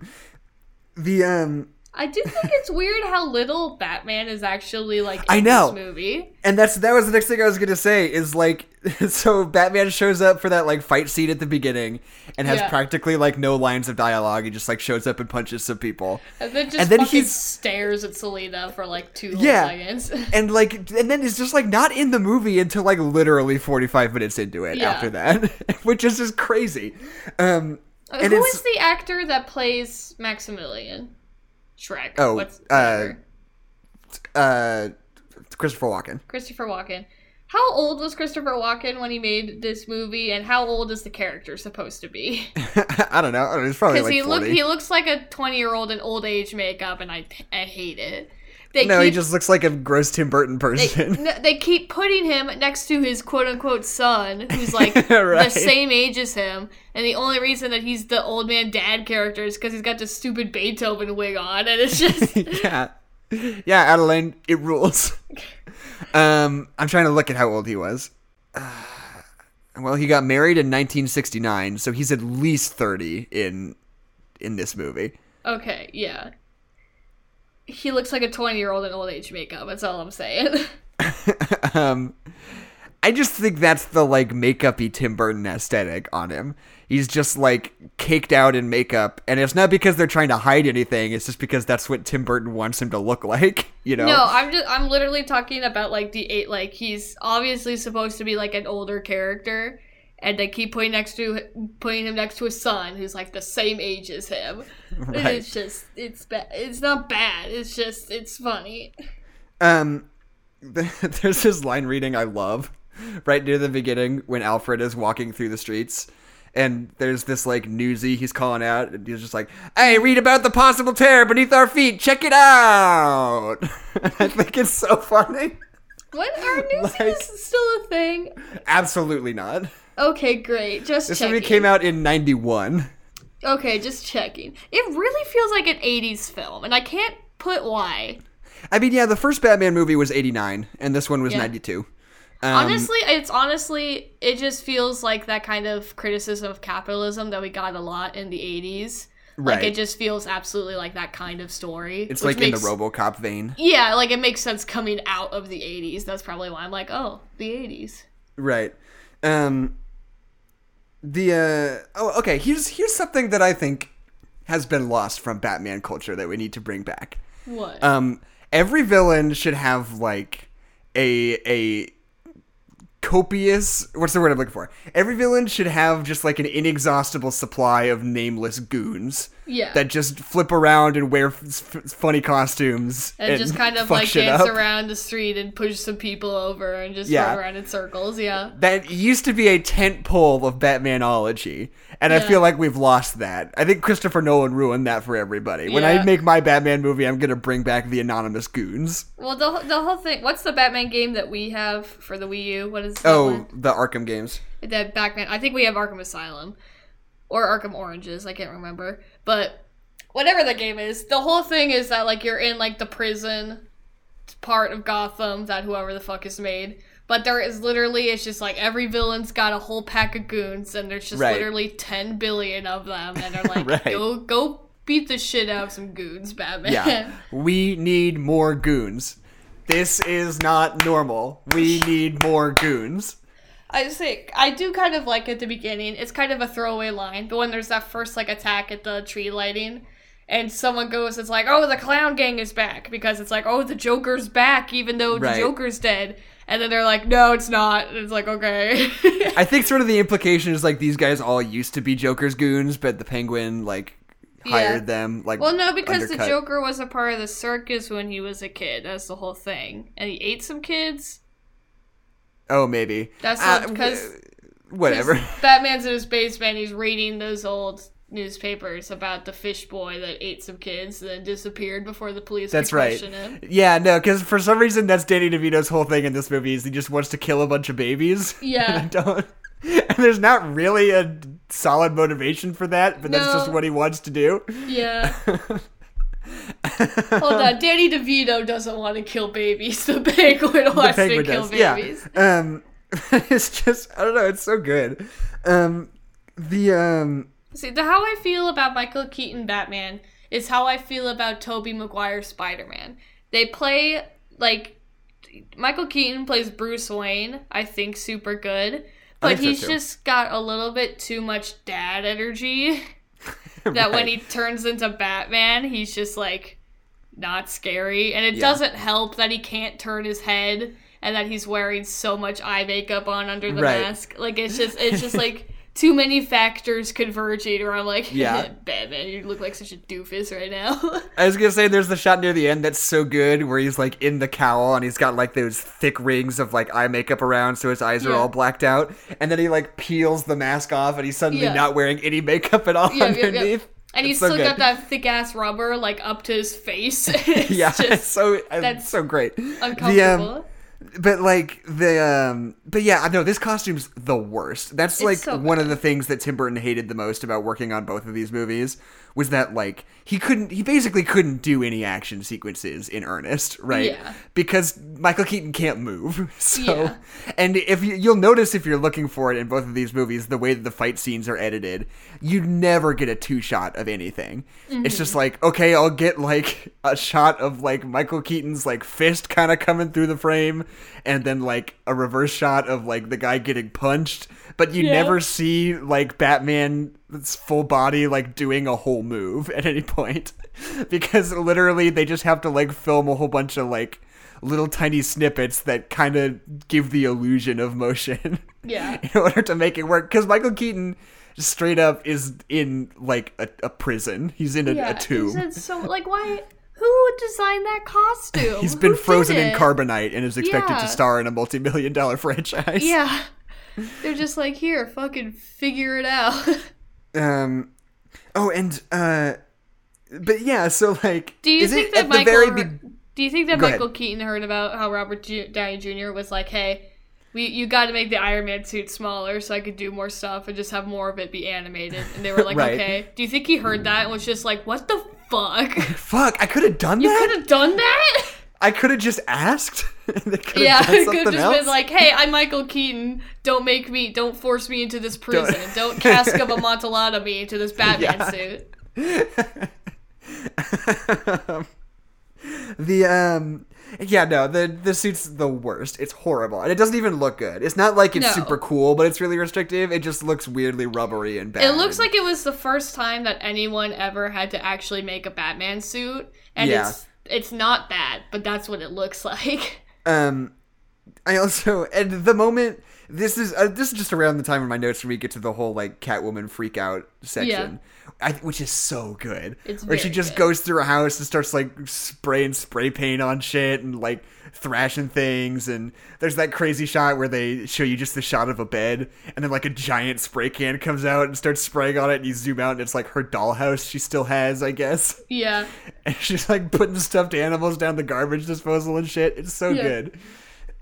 the, um, I do think it's weird how little Batman is actually like in this movie. And that was the next thing I was gonna say is like, so Batman shows up for that like fight scene at the beginning and has practically like no lines of dialogue. He just like shows up and punches some people. And then he stares at Selena for like two seconds. And like, and then he's just like not in the movie until like literally 45 minutes into it after that, which is just crazy. And who is the actor that plays Maximilian? Shrek. Oh, Christopher Walken. Christopher Walken. How old was Christopher Walken when he made this movie, and how old is the character supposed to be? I don't know. I mean, it's probably like 40. Because he looks like a 20-year-old in old age makeup, and I hate it. He just looks like a gross Tim Burton person. They keep putting him next to his quote-unquote son, who's like the same age as him, and the only reason that he's the old man dad character is because he's got this stupid Beethoven wig on, and it's just... Yeah, Adeline, it rules. I'm trying to look at how old he was. Well, he got married in 1969, so he's at least 30 in this movie. Okay, yeah. He looks like a 20-year-old in old age makeup. That's all I'm saying. I just think that's the, like, makeup-y Tim Burton aesthetic on him. He's just, like, caked out in makeup. And it's not because they're trying to hide anything. It's just because that's what Tim Burton wants him to look like, you know? No, I'm literally talking about, like, he's obviously supposed to be, like, an older character. And they keep putting him next to his son, who's like the same age as him. Right. And it's just, it's bad. It's not bad. It's just, it's funny. There's this line reading I love right near the beginning when Alfred is walking through the streets, and there's this like newsie he's calling out, and he's just like, "Hey, read about the possible terror beneath our feet. Check it out." I think it's so funny. What, are newsies still a thing? Absolutely not. Okay, great. Just checking. This movie came out in 91. Okay, just checking. It really feels like an 80s film, and I can't put why. I mean, yeah, the first Batman movie was 89, and this one was 92. Honestly, it just feels like that kind of criticism of capitalism that we got a lot in the 80s. Right. Like, it just feels absolutely like that kind of story. It's like in the RoboCop vein. Yeah, like, it makes sense coming out of the 80s. That's probably why I'm like, oh, the 80s. Right. Here's something that I think has been lost from Batman culture that we need to bring back. What? Every villain should have like a copious, what's the word I'm looking for? Every villain should have just like an inexhaustible supply of nameless goons. Yeah. That just flip around and wear funny costumes and just kind of like dance around the street and push some people over and just run around in circles. Yeah. That used to be a tentpole of Batmanology, and I feel like we've lost that. I think Christopher Nolan ruined that for everybody. Yeah. When I make my Batman movie, I'm gonna bring back the anonymous goons. Well, the whole thing. What's the Batman game that we have for the Wii U? What is that? The Arkham games. The Batman. I think we have Arkham Asylum. Or Arkham Oranges, I can't remember. But whatever the game is, the whole thing is that, like, you're in, like, the prison part of Gotham that whoever the fuck is made. But there is literally, it's just, like, every villain's got a whole pack of goons, and there's just literally 10 billion of them. And they're like, go beat the shit out of some goons, Batman. Yeah, we need more goons. This is not normal. We need more goons. I just think, I do kind of like at the beginning, it's kind of a throwaway line, but when there's that first, like, attack at the tree lighting, and someone goes, it's like, oh, the clown gang is back, because it's like, oh, the Joker's back, even though the Joker's dead, and then they're like, no, it's not, and it's like, okay. I think sort of the implication is, like, these guys all used to be Joker's goons, but the Penguin, like, hired them, like, well, no, because undercut. The Joker was a part of the circus when he was a kid, that's the whole thing, and he ate some kids. Oh, maybe. That's because... whatever. Batman's in his basement. He's reading those old newspapers about the fish boy that ate some kids and then disappeared before the police could question him. Yeah, no, because for some reason that's Danny DeVito's whole thing in this movie is he just wants to kill a bunch of babies. Yeah. And there's not really a solid motivation for that, but that's just what he wants to do. Yeah. Hold on, Danny DeVito doesn't want to kill babies. The Penguin wants to kill babies. Yeah. It's just, I don't know, it's so good. See, how I feel about Michael Keaton Batman is how I feel about Tobey Maguire's Spider-Man. They play, like, Michael Keaton plays Bruce Wayne, I think, super good. But he's just got a little bit too much dad energy that when he turns into Batman, he's just, like, not scary. And it doesn't help that he can't turn his head and that he's wearing so much eye makeup on under the mask. Like, it's just like, too many factors converging, or I'm like, Batman, you look like such a doofus right now. I was gonna say, there's the shot near the end that's so good, where he's, like, in the cowl, and he's got, like, those thick rings of, like, eye makeup around, so his eyes are all blacked out, and then he, like, peels the mask off, and he's suddenly not wearing any makeup at all underneath. And he's still got that thick-ass rubber, like, up to his face. That's so great. Uncomfortable. This costume's the worst. That's, like, one of the things that Tim Burton hated the most about working on both of these movies was that, like, he basically couldn't do any action sequences in earnest, right? Yeah. Because Michael Keaton can't move. So, and if you'll notice, if you're looking for it in both of these movies, the way that the fight scenes are edited, you never get a two-shot of anything. Mm-hmm. It's just like, okay, I'll get, like, a shot of, like, Michael Keaton's, like, fist kind of coming through the frame, and then, like, a reverse shot of, like, the guy getting punched, but you never see, like, Batman's full body, like, doing a whole move at any point, because literally they just have to, like, film a whole bunch of, like, little tiny snippets that kind of give the illusion of motion in order to make it work, because Michael Keaton straight up is in, like, a prison. He's in a tomb. He's so, like, why... Who designed that costume? He's been frozen in carbonite and is expected to star in a multi-million-dollar franchise. Yeah. They're just like, here, fucking figure it out. Do you think that Michael Keaton heard about how Robert Downey Jr. was like, hey, you got to make the Iron Man suit smaller so I could do more stuff and just have more of it be animated? And they were like, okay. Do you think he heard that and was just like, what the Fuck, I could have done that? You could have done that? I could have just asked. I could have just been like, hey, I'm Michael Keaton. Don't force me into this prison. Don't cask of Amontillado me into this Batman suit. The suit's the worst. It's horrible. And it doesn't even look good. It's not like it's super cool, but it's really restrictive. It just looks weirdly rubbery and bad. It looks like it was the first time that anyone ever had to actually make a Batman suit. And it's not bad, but that's what it looks like. This is just around the time in my notes where we get to the whole, like, Catwoman freak out section, which is so good. It's where she just goes through a house and starts, like, spraying spray paint on shit and, like, thrashing things. And there's that crazy shot where they show you just the shot of a bed, and then, like, a giant spray can comes out and starts spraying on it, and you zoom out and it's, like, her dollhouse she still has, I guess. Yeah. And she's, like, putting stuffed animals down the garbage disposal and shit. It's so good.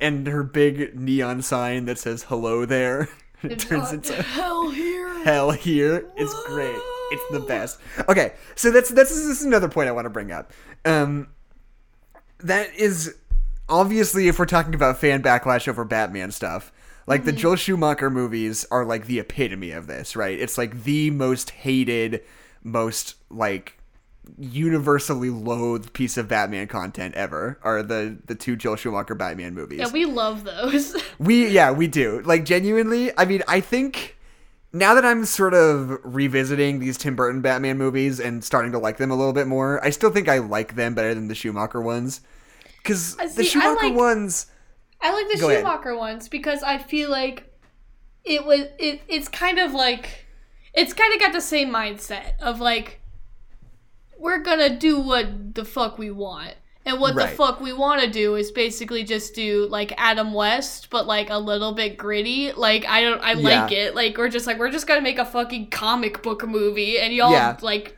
And her big neon sign that says hello there. It turns into hell here. Hell here. It's great. It's the best. Okay, so that's another point I want to bring up. That is obviously, if we're talking about fan backlash over Batman stuff, like, the Joel Schumacher movies are, like, the epitome of this, right? It's, like, the most hated, most, like, universally loathed piece of Batman content ever are the two Joel Schumacher Batman movies. Yeah, we love those. We do. Like, genuinely, I mean, I think now that I'm sort of revisiting these Tim Burton Batman movies and starting to like them a little bit more, I still think I like them better than the Schumacher ones. Because I like the Schumacher ones because I feel like it's kind of got the same mindset of, like, we're gonna do what the fuck we want. And what the fuck we want to do is basically just do, like, Adam West, but, like, a little bit gritty. Like, like it. Like, we're just gonna make a fucking comic book movie, and y'all, like,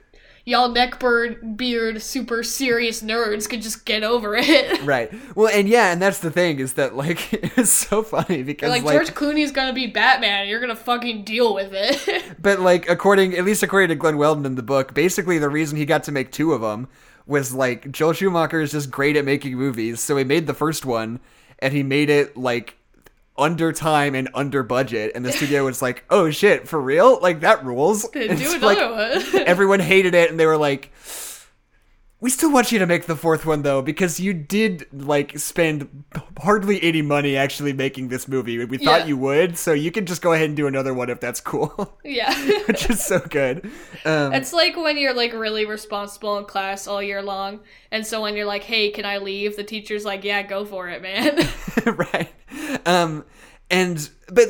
y'all neckbeard super serious nerds could just get over it. Right. Well, and and that's the thing, is that, like, it's so funny because, like, George Clooney's gonna be Batman and you're gonna fucking deal with it. But, like, according to Glenn Weldon in the book, basically the reason he got to make two of them was, like, Joel Schumacher is just great at making movies, so he made the first one, and he made it, like, under time and under budget, and the studio was like, oh shit, for real? Like, that rules. Do another one. Everyone hated it, and they were like, We still want you to make the fourth one, though, because you did, like, spend hardly any money actually making this movie. We thought you would, so you can just go ahead and do another one if that's cool. Yeah. Which is so good. It's like when you're, like, really responsible in class all year long, and so when you're like, hey, can I leave? The teacher's like, yeah, go for it, man. Right. But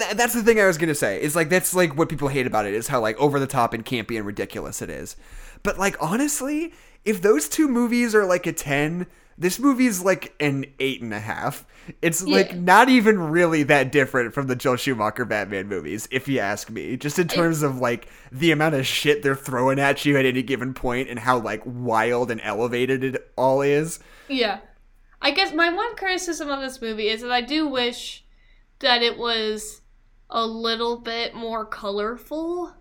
that's the thing I was going to say, is, like, that's, like, what people hate about it, is how, like, over the top and campy and ridiculous it is. But, like, honestly, if those two movies are like a 10, this movie's like an 8.5. It's like not even really that different from the Joel Schumacher Batman movies, if you ask me. Just in terms of like the amount of shit they're throwing at you at any given point and how like wild and elevated it all is. Yeah. I guess my one criticism of this movie is that I do wish that it was a little bit more colorful.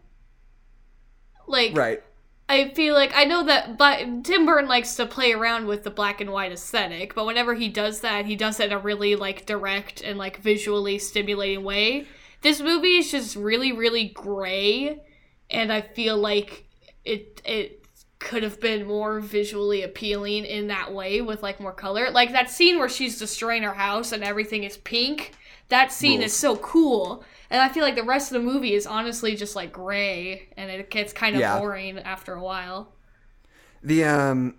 Like, right. I feel like, I know that Tim Burton likes to play around with the black and white aesthetic, but whenever he does that, he does it in a really, like, direct and, like, visually stimulating way. This movie is just really, really gray, and I feel like it could have been more visually appealing in that way with, like, more color. Like, that scene where she's destroying her house and everything is pink, that scene is so cool. And I feel like the rest of the movie is honestly just, like, gray, and it gets kind of boring after a while. And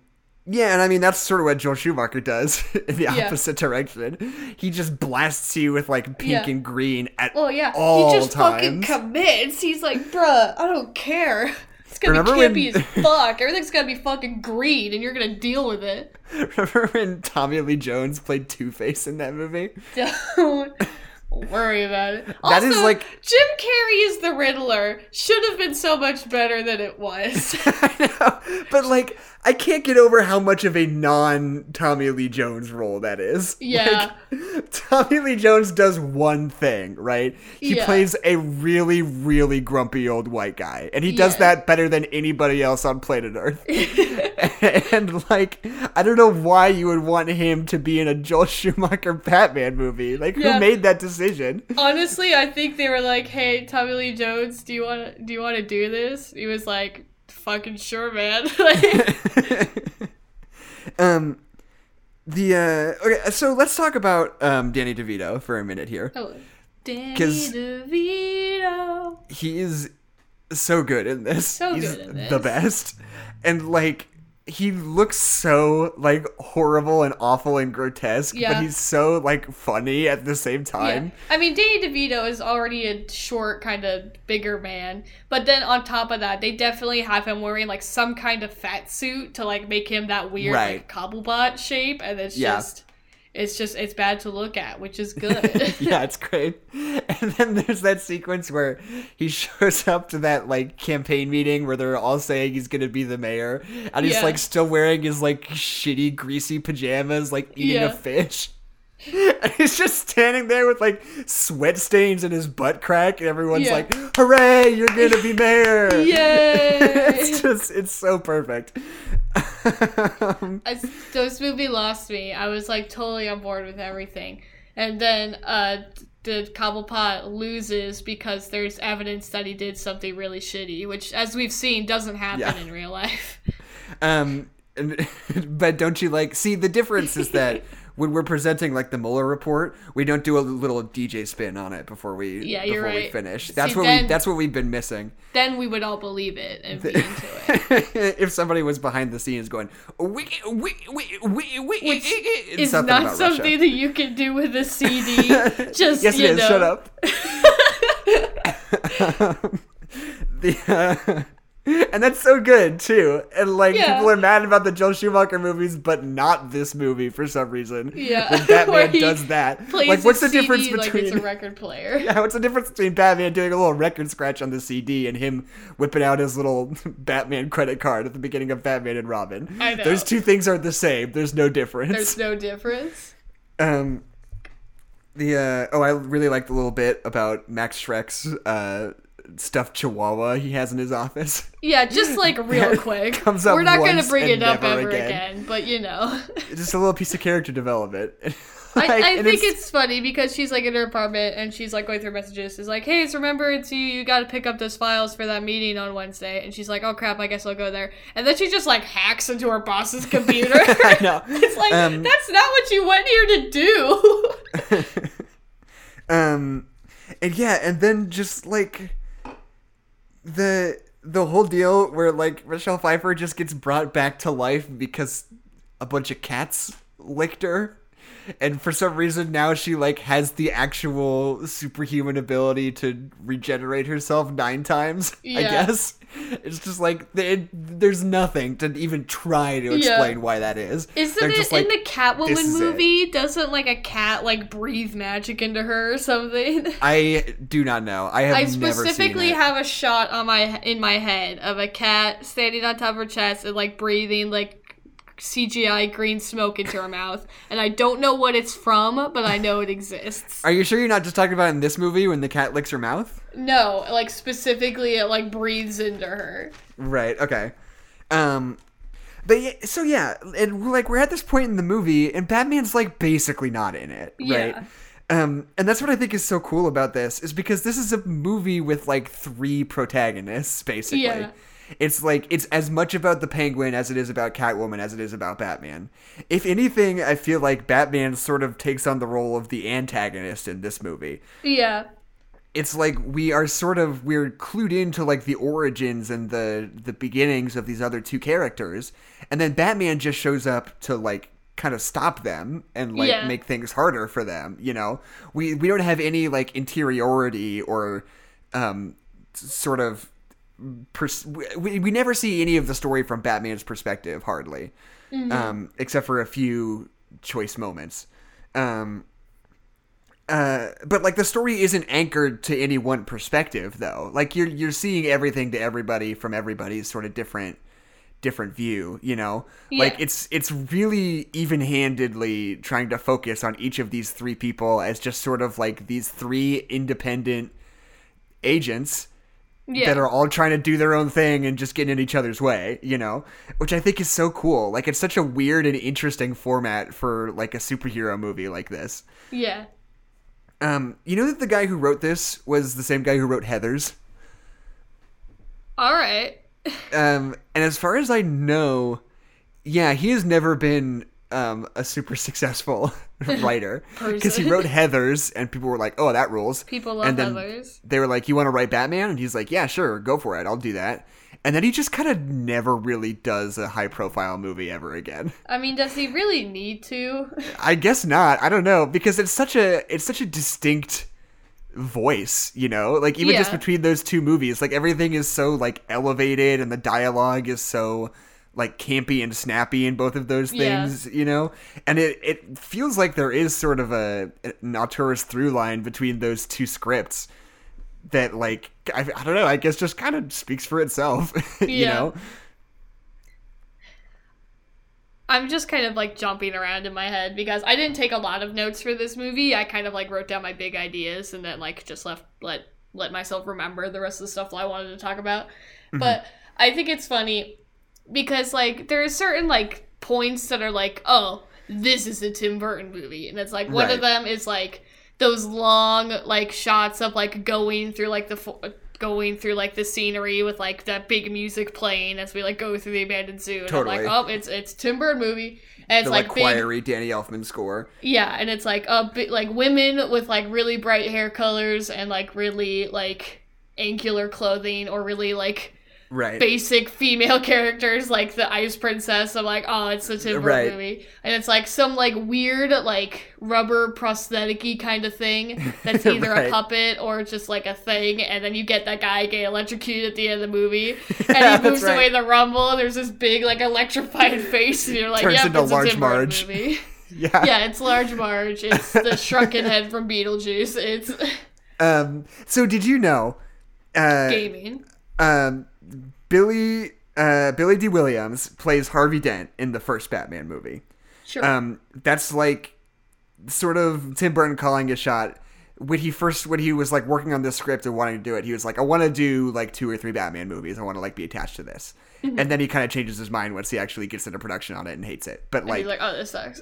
I mean, that's sort of what Joel Schumacher does in the opposite direction. He just blasts you with, like, pink and green at all times. He just fucking commits. He's like, bruh, I don't care. It's gonna be campy as fuck. Everything's gonna be fucking green, and you're gonna deal with it. Remember when Tommy Lee Jones played Two-Face in that movie? Don't worry about it. Also, that is like, Jim Carrey is the Riddler. Should have been so much better than it was. I know. But, like, I can't get over how much of a non-Tommy Lee Jones role that is. Yeah. Like, Tommy Lee Jones does one thing, right? He plays a really, really grumpy old white guy. And he does that better than anybody else on planet Earth. And, like, I don't know why you would want him to be in a Joel Schumacher Batman movie. Like, who made that decision? Honestly, I think they were like, hey, Tommy Lee Jones, do you want to do this? He was like, fucking sure, man. So let's talk about Danny DeVito for a minute here. Oh, Danny DeVito. He is so good in this. He's the best. And like, he looks so like horrible and awful and grotesque, but he's so like funny at the same time. I mean, Danny DeVito is already a short, kind of bigger man, but then on top of that, they definitely have him wearing like some kind of fat suit to like make him that weird like Cobblepot shape, and it's it's bad to look at, which is good. Yeah, it's great. And then there's that sequence where he shows up to that, like, campaign meeting where they're all saying he's going to be the mayor. And he's, like, still wearing his, like, shitty, greasy pajamas, like, eating a fish. And he's just standing there with, like, sweat stains in his butt crack. And everyone's like, hooray, you're going to be mayor. Yay. It's so perfect. This movie lost me. I was like totally on board with everything, and then the Cobblepot loses because there's evidence that he did something really shitty, which, as we've seen, doesn't happen in real life. But don't you like see the difference is that when we're presenting like the Mueller report, we don't do a little DJ spin on it before we we finish. That's what we've been missing. Then we would all believe it and be into it. If somebody was behind the scenes going, which is not something Russia. That you can do with a CD. Just yes, it is. Shut up. And that's so good, too. And, like, people are mad about the Joel Schumacher movies, but not this movie for some reason. Yeah. When Batman does that. Like, what's the difference between... Like, it's a record player. Yeah, what's the difference between Batman doing a little record scratch on the CD and him whipping out his little Batman credit card at the beginning of Batman and Robin? I know. Those two things are the same. There's no difference. I really liked the little bit about Max Schreck's stuffed chihuahua he has in his office. Yeah, just like real quick. Comes up. We're not going to bring it up ever again, but you know. Just a little piece of character development. Like, I think it's funny because she's like in her apartment and she's like going through messages. It's like, hey, it's remembrance, you got to pick up those files for that meeting on Wednesday. And she's like, oh crap, I guess I'll go there. And then she just like hacks into her boss's computer. I know. It's like, that's not what you went here to do. And yeah, and then just like the whole deal where like Michelle Pfeiffer just gets brought back to life because a bunch of cats licked her. And for some reason now she like has the actual superhuman ability to regenerate herself 9 times, yeah. I guess. It's just like there's nothing to even try to explain why that is. Isn't it like, in the Catwoman movie? Doesn't like a cat like breathe magic into her or something? I do not know. I specifically have a shot in my head of a cat standing on top of her chest and like breathing like CGI green smoke into her mouth, and I don't know what it's from, but I know it exists. Are you sure you're not just talking about in this movie when the cat licks her mouth? No, like specifically it like breathes into her. Right, okay. And like we're at this point in the movie and Batman's like basically not in it, right? Yeah. And that's what I think is so cool about this, is because this is a movie with like 3 protagonists, basically. Yeah. It's like, it's as much about the Penguin as it is about Catwoman as it is about Batman. If anything, I feel like Batman sort of takes on the role of the antagonist in this movie. Yeah. It's like, we're clued into like the origins and the beginnings of these other 2 characters. And then Batman just shows up to like, kind of stop them and like make things harder for them. You know, we don't have any like interiority or sort of, we never see any of the story from Batman's perspective, hardly, except for a few choice moments. But like the story isn't anchored to any one perspective, though. Like you're seeing everything to everybody from everybody's sort of different view, you know? Yeah. Like it's really even-handedly trying to focus on each of these 3 people as just sort of like these 3 independent agents. Yeah. That are all trying to do their own thing and just getting in each other's way, you know, which I think is so cool. Like, it's such a weird and interesting format for like a superhero movie like this. Yeah. You know that the guy who wrote this was the same guy who wrote Heathers? All right. And as far as I know, yeah, he has never been a super successful writer, because he wrote Heathers and people were like, oh, that rules. People love Heathers. They were like, you want to write Batman? And he's like, yeah, sure, go for it, I'll do that. And then he just kind of never really does a high profile movie ever again. I mean, does he really need to? I guess not. I don't know, because it's such a distinct voice, you know, like even just between those 2 movies, like everything is so like elevated and the dialogue is so like campy and snappy in both of those things, you know? And it feels like there is sort of an auteurist through line between those 2 scripts that like, I don't know, I guess just kind of speaks for itself, you know? I'm just kind of like jumping around in my head because I didn't take a lot of notes for this movie. I kind of like wrote down my big ideas and then like just let myself remember the rest of the stuff that I wanted to talk about. Mm-hmm. But I think it's funny because, like, there are certain, like, points that are like, oh, this is a Tim Burton movie. And it's, like, one of them is, like, those long, like, shots of, like, going through, like, the scenery with, like, that big music playing as we, like, go through the abandoned zoo. And totally. I'm like, oh, it's a Tim Burton movie. And it's, the, like, choir-y Danny Elfman score. Yeah, and it's, like, women with, like, really bright hair colors and, like, really, like, angular clothing or really, like... Right. Basic female characters like the Ice Princess. I'm like, oh, it's the Tim Burton movie. And it's like some like weird like rubber prosthetic-y kind of thing that's either a puppet or just like a thing, and then you get that guy getting electrocuted at the end of the movie. And he moves away in the rumble and there's this big like electrified face and you're like, yeah, it's a Tim Burton movie. Yeah, it's Large Marge. It's the shrunken head from Beetlejuice. It's so did you know gaming. Billy Dee Williams plays Harvey Dent in the first Batman movie. Sure. That's like sort of Tim Burton calling a shot when he was like working on this script and wanting to do it, he was like, I want to do like 2 or 3 Batman movies. I want to like be attached to this. Mm-hmm. And then he kind of changes his mind once he actually gets into production on it and hates it. But like, he's like, oh, this sucks.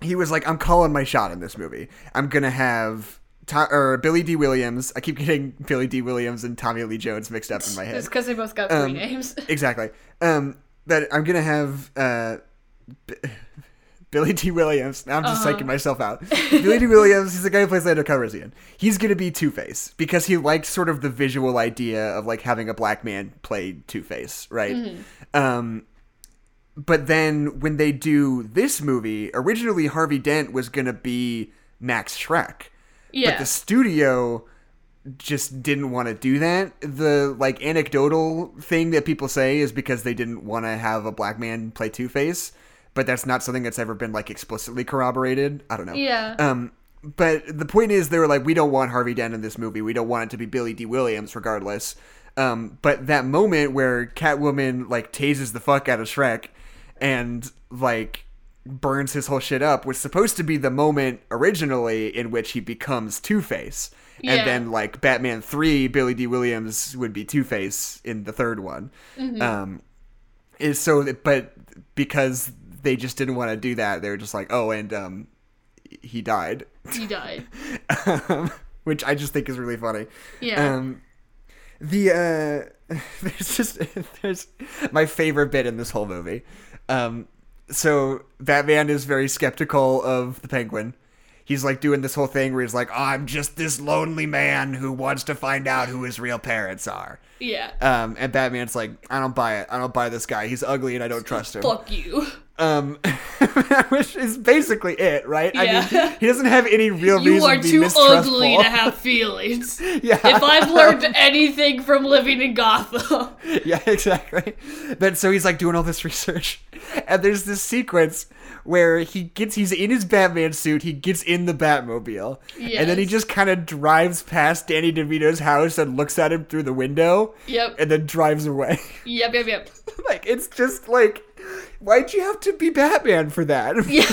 He was like, I'm calling my shot in this movie. I'm going to have Billy Dee Williams. I keep getting Billy Dee Williams and Tommy Lee Jones mixed up in my head. It's because they both got three names. Exactly. That I'm going to have Billy Dee Williams. Now I'm just psyching myself out. Billy Dee Williams, he's the guy who plays Lando Calrissian. He's going to be Two-Face because he liked sort of the visual idea of like having a black man play Two-Face, right? Mm-hmm. But then when they do this movie, originally Harvey Dent was going to be Max Schreck. Yeah. But the studio just didn't want to do that. The like anecdotal thing that people say is because they didn't want to have a black man play Two-Face. But that's not something that's ever been like explicitly corroborated. I don't know. Yeah. But the point is they were like, we don't want Harvey Dent in this movie. We don't want it to be Billy Dee Williams regardless. But that moment where Catwoman like tases the fuck out of Shrek and like burns his whole shit up was supposed to be the moment originally in which he becomes Two-Face. Yeah. And then like Batman 3, Billy Dee Williams would be Two-Face in the third one. Mm-hmm. But because they just didn't want to do that, they were just like, oh, and he died. He died. Which I just think is really funny. Yeah. There's my favorite bit in this whole movie. So Batman is very skeptical of the Penguin. He's like doing this whole thing where he's like, oh, I'm just this lonely man who wants to find out who his real parents are. Yeah. And Batman's like, I don't buy it. I don't buy this guy. He's ugly and I don't trust him. Fuck you. Which is basically it, right? Yeah. I mean, he doesn't have any real reason to be mistrustful. You are too ugly to have feelings. Yeah. If I've learned anything from living in Gotham. Yeah, exactly. But so he's like doing all this research. And there's this sequence where he's in his Batman suit, he gets in the Batmobile. Yes. And then he just kind of drives past Danny DeVito's house and looks at him through the window. Yep. And then drives away. Yep. Like, it's just like, why'd you have to be Batman for that? Yeah.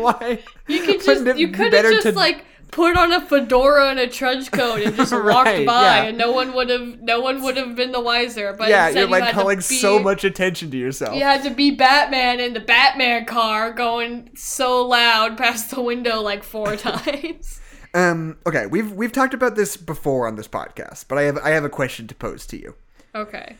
Why? You could have just put on a fedora and a trench coat and just walked by, and no one would have been the wiser. But yeah, you're like calling so much attention to yourself. You had to be Batman in the Batman car, going so loud past the window like 4 times. Okay, we've talked about this before on this podcast, but I have a question to pose to you. Okay.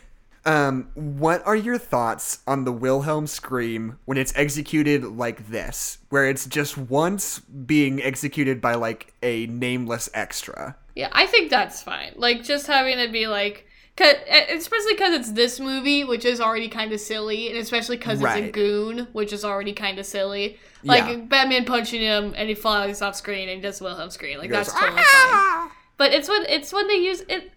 What are your thoughts on the Wilhelm scream when it's executed like this, where it's just once being executed by like a nameless extra? Yeah, I think that's fine. Like just having it be like, especially because it's this movie, which is already kind of silly, and especially because it's a goon, which is already kind of silly. Like Batman punching him and he flies off screen and does Wilhelm scream. Like that's totally fine. But it's when they use it.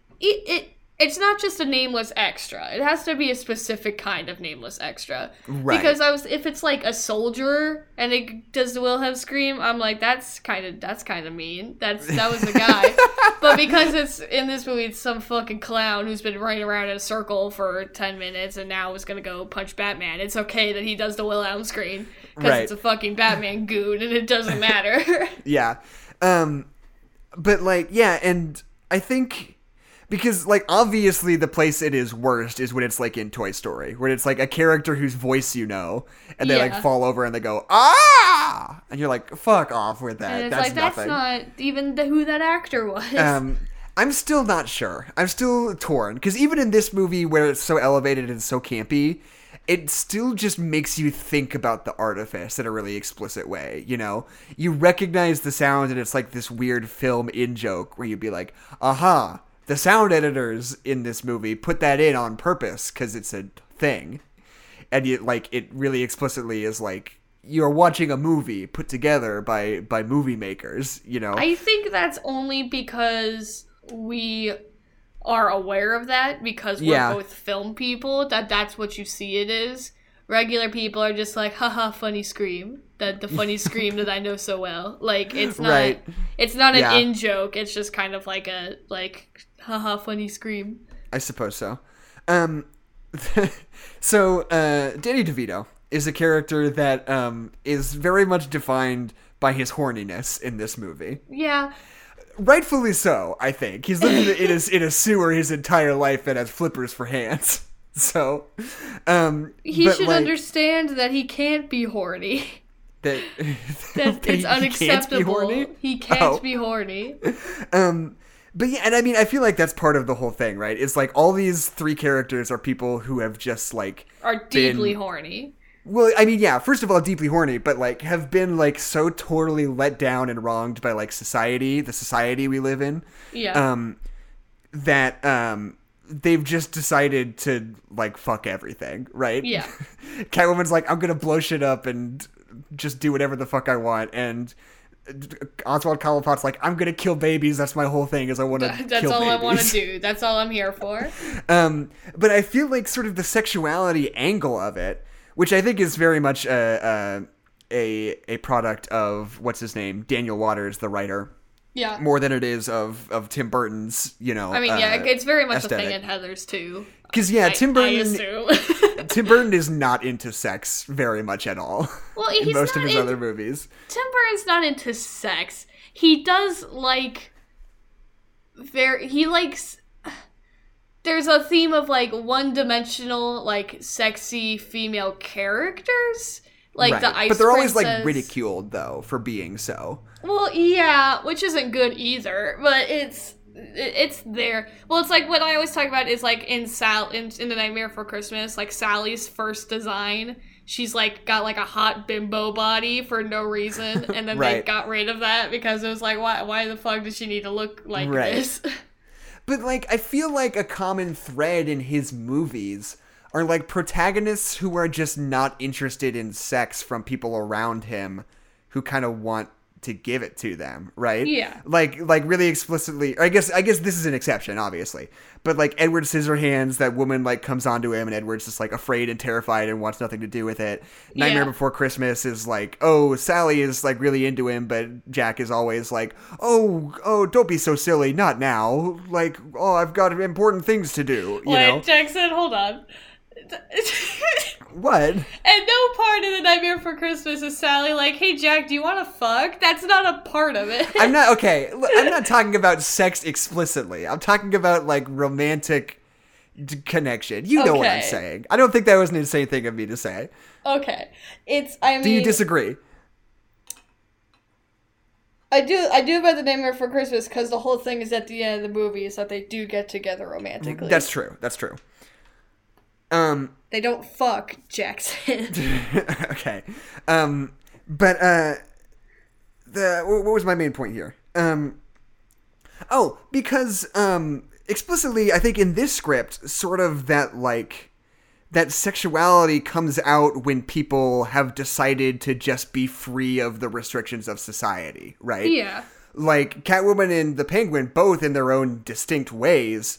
It's not just a nameless extra. It has to be a specific kind of nameless extra. Right. Because if it's like a soldier and it does the Wilhelm scream, I'm like, that's kind of mean. That was a guy. But because it's in this movie, it's some fucking clown who's been running around in a circle for 10 minutes and now is gonna go punch Batman. It's okay that he does the Wilhelm scream because it's a fucking Batman goon and it doesn't matter. Yeah, and I think. Because, like, obviously the place it is worst is when it's, like, in Toy Story, where it's, like, a character whose voice you know, and they, like, fall over and they go, ah! And you're like, fuck off with that. And it's that's not even who that actor was. I'm still not sure. I'm still torn. Because even in this movie where it's so elevated and so campy, it still just makes you think about the artifice in a really explicit way, you know? You recognize the sound, and it's, like, this weird film in-joke where you'd be like, aha. The sound editors in this movie put that in on purpose because it's a thing. And it really explicitly is like, you're watching a movie put together by movie makers, you know? I think that's only because we are aware of that because we're both film people. That's what you see it is. Regular people are just like, haha, funny scream. The funny scream that I know so well. Like, it's not an in-joke. It's just kind of like a, like, haha, funny scream. I suppose so. Danny DeVito is a character that is very much defined by his horniness in this movie. Yeah. Rightfully so, I think. He's living in a sewer his entire life and has flippers for hands. So, he should understand that he can't be horny. That it's unacceptable. He can't be horny. But yeah, and I mean, I feel like that's part of the whole thing, right? It's like all these three characters are people who have just like are deeply horny. Well, I mean, yeah, first of all, deeply horny, but like have been like so totally let down and wronged by like society, the society we live in. Yeah. That they've just decided to like fuck everything, right? Yeah. Catwoman's like, I'm gonna blow shit up and just do whatever the fuck I want, and Oswald Cobblepot's like, I'm gonna kill babies. That's my whole thing, is I want to kill babies. That's all I want to do. That's all I'm here for. But I feel like sort of the sexuality angle of it, which I think is very much a product of what's his name, Daniel Waters, the writer. Yeah. More than it is of Tim Burton's, you know. I mean, yeah, it's very much aesthetic. A thing in Heathers too. Because yeah, Tim Burton is not into sex very much at all. Well, in most of his other movies. Tim Burton's not into sex. He does like he likes. There's a theme of like one-dimensional, like sexy female characters. Like right. The ice princess. But they're always like ridiculed though for being so. Well, yeah, which isn't good either, but it's there. Well, it's like what I always talk about is like in The Nightmare Before Christmas, like Sally's first design, she's like got like a hot bimbo body for no reason, and then right. They got rid of that because it was like why the fuck does she need to look like right. this? But like I feel like a common thread in his movies are like protagonists who are just not interested in sex from people around him who kind of want to give it to them, right? Yeah. Like really explicitly, or I guess this is an exception, obviously. But like Edward Scissorhands, that woman like comes onto him and Edward's just like afraid and terrified and wants nothing to do with it. Nightmare Before Christmas is like, oh, Sally is like really into him, but Jack is always like, oh, don't be so silly, not now. Like, oh, I've got important things to do. You know? Jackson, hold on. What? And no part of The Nightmare Before Christmas is Sally like, hey Jack, do you want to fuck? That's not a part of it. I'm not talking about sex explicitly. I'm talking about like romantic connection. You know what I'm saying. I don't think that was an insane thing of me to say. Okay. Do you disagree? I do about The Nightmare Before Christmas because the whole thing is at the end of the movie is that they do get together romantically. That's true. They don't fuck, Jackson. Okay. What was my main point here? Explicitly, I think in this script, sort of that, like, that sexuality comes out when people have decided to just be free of the restrictions of society, right? Yeah. Like, Catwoman and the Penguin, both in their own distinct ways,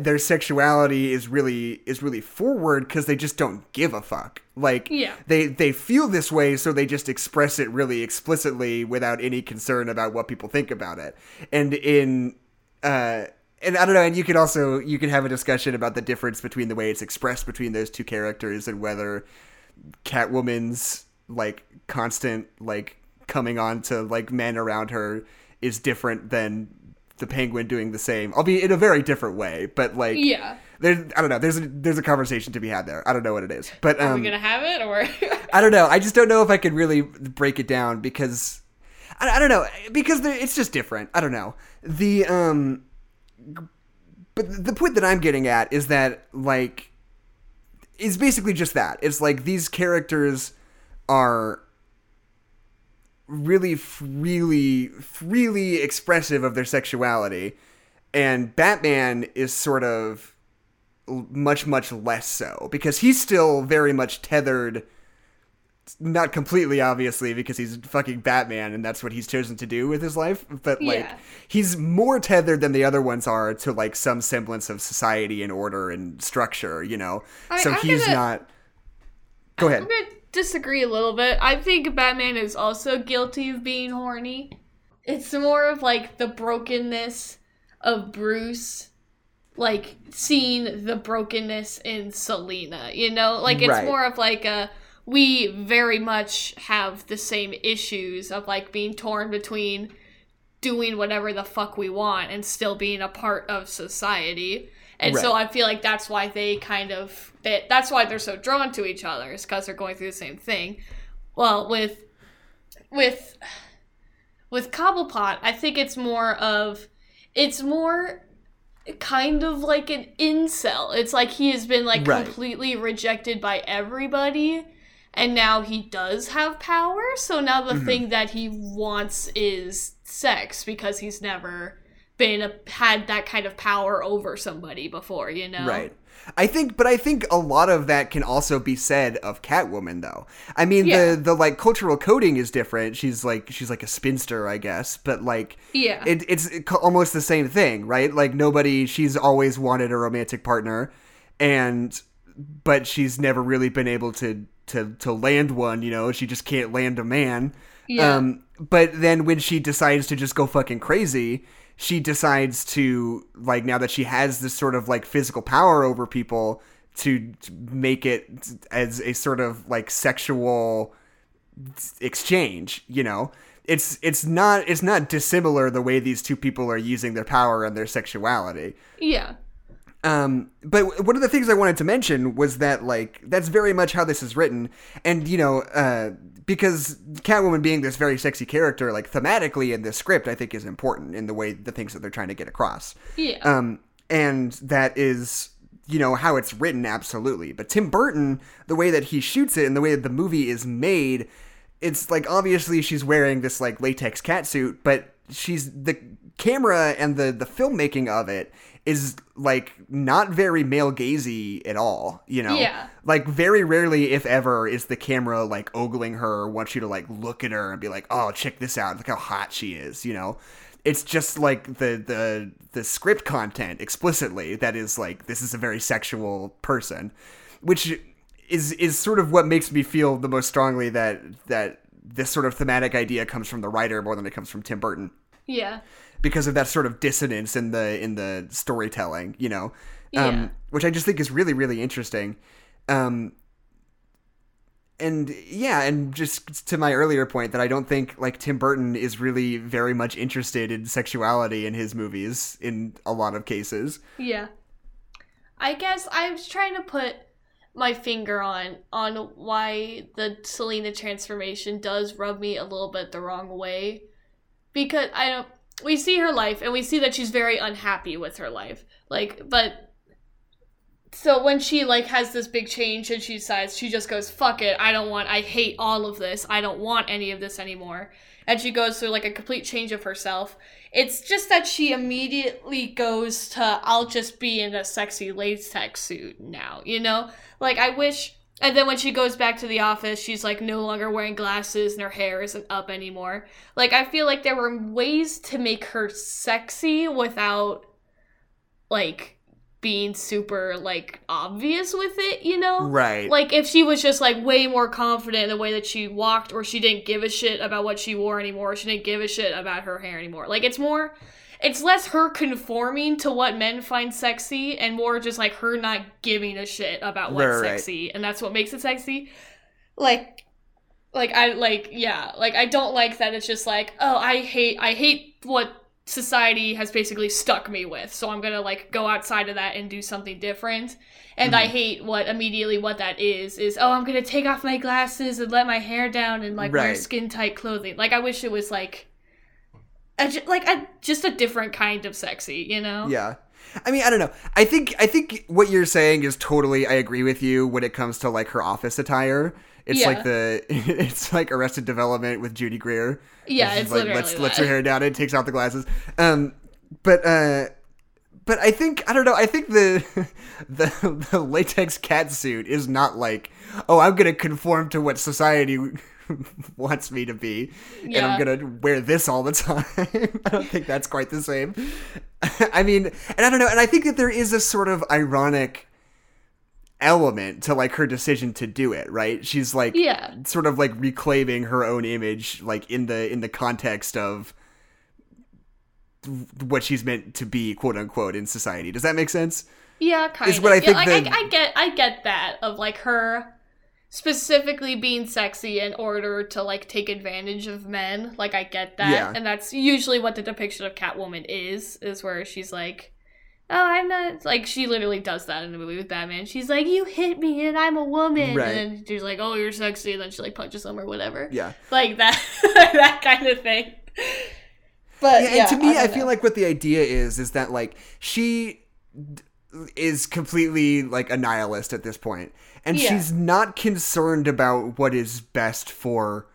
their sexuality is really forward because they just don't give a fuck. Like, yeah. they feel this way, so they just express it really explicitly without any concern about what people think about it. And I don't know, and you can have a discussion about the difference between the way it's expressed between those two characters and whether Catwoman's, like, constant, like, coming on to, like, men around her is different than the Penguin doing the same, albeit in a very different way, but like, yeah, I don't know. There's a conversation to be had there. I don't know what it is, but are we gonna have it or? I don't know. I just don't know if I could really break it down because I don't know, because it's just different. I don't know. But the point that I'm getting at is that, like, it's basically just that. It's like these characters are really freely expressive of their sexuality, and Batman is sort of much less so, because he's still very much tethered, not completely obviously, because he's fucking Batman and that's what he's chosen to do with his life, but like he's more tethered than the other ones are to like some semblance of society and order and structure, you know. Go ahead. Disagree a little bit. I think Batman is also guilty of being horny. It's more of like the brokenness of Bruce, like seeing the brokenness in Selina, you know? Like it's more of like a we very much have the same issues of, like, being torn between doing whatever the fuck we want and still being a part of society. And right. So I feel like that's why they kind of... That's why they're so drawn to each other, is because they're going through the same thing. Well, with Cobblepot, I think it's more of... It's more kind of like an incel. It's like he has been, like, right. completely rejected by everybody, and now he does have power. So now the mm-hmm. thing that he wants is sex, because he's never... had that kind of power over somebody before, you know? Right. I think a lot of that can also be said of Catwoman, though. I mean, yeah. the like cultural coding is different. She's like a spinster, I guess, but like, yeah, it's almost the same thing, right? Like she's always wanted a romantic partner, but she's never really been able to land one. You know, she just can't land a man. Yeah. But then when she decides to just go fucking crazy, she decides to, like, now that she has this sort of, like, physical power over people, to make it as a sort of, like, sexual exchange, you know? It's not dissimilar the way these two people are using their power and their sexuality. Yeah. But one of the things I wanted to mention was that, like, that's very much how this is written. And, you know, because Catwoman being this very sexy character, like, thematically in this script, I think is important in the way the things that they're trying to get across. Yeah. And that is, you know, how it's written, absolutely. But Tim Burton, the way that he shoots it and the way that the movie is made, it's, like, obviously she's wearing this, like, latex catsuit, but the camera and the filmmaking of it is, like, not very male-gazy at all, you know? Yeah. Like, very rarely, if ever, is the camera, like, ogling her, wants you to, like, look at her and be like, oh, check this out, look how hot she is, you know? It's just, like, the script content, explicitly, that is, like, this is a very sexual person, which is sort of what makes me feel the most strongly that this sort of thematic idea comes from the writer more than it comes from Tim Burton. Yeah. Because of that sort of dissonance in the storytelling, you know, which I just think is really, really interesting. And just to my earlier point that I don't think, like, Tim Burton is really very much interested in sexuality in his movies in a lot of cases. Yeah. I guess I was trying to put my finger on why the Selena transformation does rub me a little bit the wrong way. Because we see her life, and we see that she's very unhappy with her life. Like, but... So when she, like, has this big change and she decides, she just goes, fuck it, I hate all of this, I don't want any of this anymore. And she goes through, like, a complete change of herself. It's just that she immediately goes to, I'll just be in a sexy latex suit now, you know? Like, I wish... And then when she goes back to the office, she's, like, no longer wearing glasses and her hair isn't up anymore. Like, I feel like there were ways to make her sexy without, like, being super, like, obvious with it, you know? Right. Like, if she was just, like, way more confident in the way that she walked, or she didn't give a shit about what she wore anymore, or she didn't give a shit about her hair anymore. Like, it's less her conforming to what men find sexy and more just, like, her not giving a shit about what's sexy. Right. And that's what makes it sexy. I don't like that it's just like, oh, I hate what society has basically stuck me with, so I'm gonna, like, go outside of that and do something different. And mm-hmm. I hate what that is, oh, I'm gonna take off my glasses and let my hair down and, like, wear skin-tight clothing. Like, I wish it was, like... just a different kind of sexy, you know? Yeah. I mean, I don't know. I think what you're saying is totally, I agree with you when it comes to, like, her office attire. It's like it's like Arrested Development with Judy Greer. Yeah, it's like, literally lets her hair down and takes off the glasses. But I think, I don't know, I think the latex catsuit is not like, oh, I'm going to conform to what society wants me to be, and I'm gonna wear this all the time. I don't think that's quite the same. I mean, and I don't know, and I think that there is a sort of ironic element to, like, her decision to do it, right? She's, like, sort of, like, reclaiming her own image, like, in the context of what she's meant to be, quote unquote, in society. Does that make sense? Yeah, kind of. Is what I think. I get that of, like, her specifically being sexy in order to, like, take advantage of men. Like, I get that. Yeah. And that's usually what the depiction of Catwoman is where she's like, oh, I'm not... Like, she literally does that in the movie with Batman. She's like, you hit me and I'm a woman. Right. And then she's like, oh, you're sexy. And then she, like, punches him or whatever. Yeah. Like, that that kind of thing. But, yeah. And to me, I feel like what the idea is that, like, she... is completely, like, a nihilist at this point. And she's not concerned about what is best for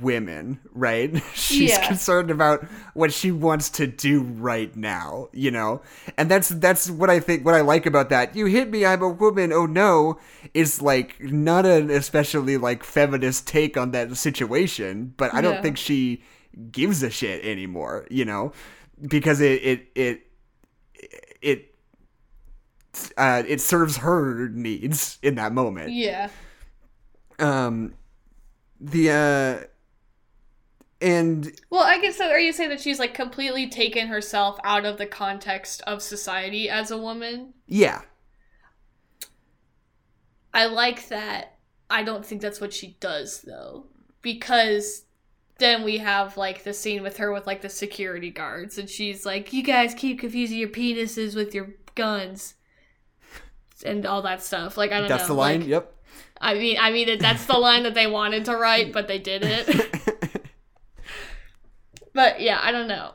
women, right? She's concerned about what she wants to do right now, you know? And that's what I think, what I like about that. You hit me, I'm a woman, oh no, is, like, not an especially, like, feminist take on that situation, but I don't think she gives a shit anymore, you know? Because it serves her needs in that moment. Yeah. Well, I guess, so are you saying that she's, like, completely taken herself out of the context of society as a woman? Yeah. I like that. I don't think that's what she does, though. Because... then we have, like, the scene with her with, like, the security guards, and she's like, you guys keep confusing your penises with your guns and all that stuff. Like, I don't know. That's the line, like, yep. I mean, that's the line that they wanted to write, but they didn't. But, yeah, I don't know.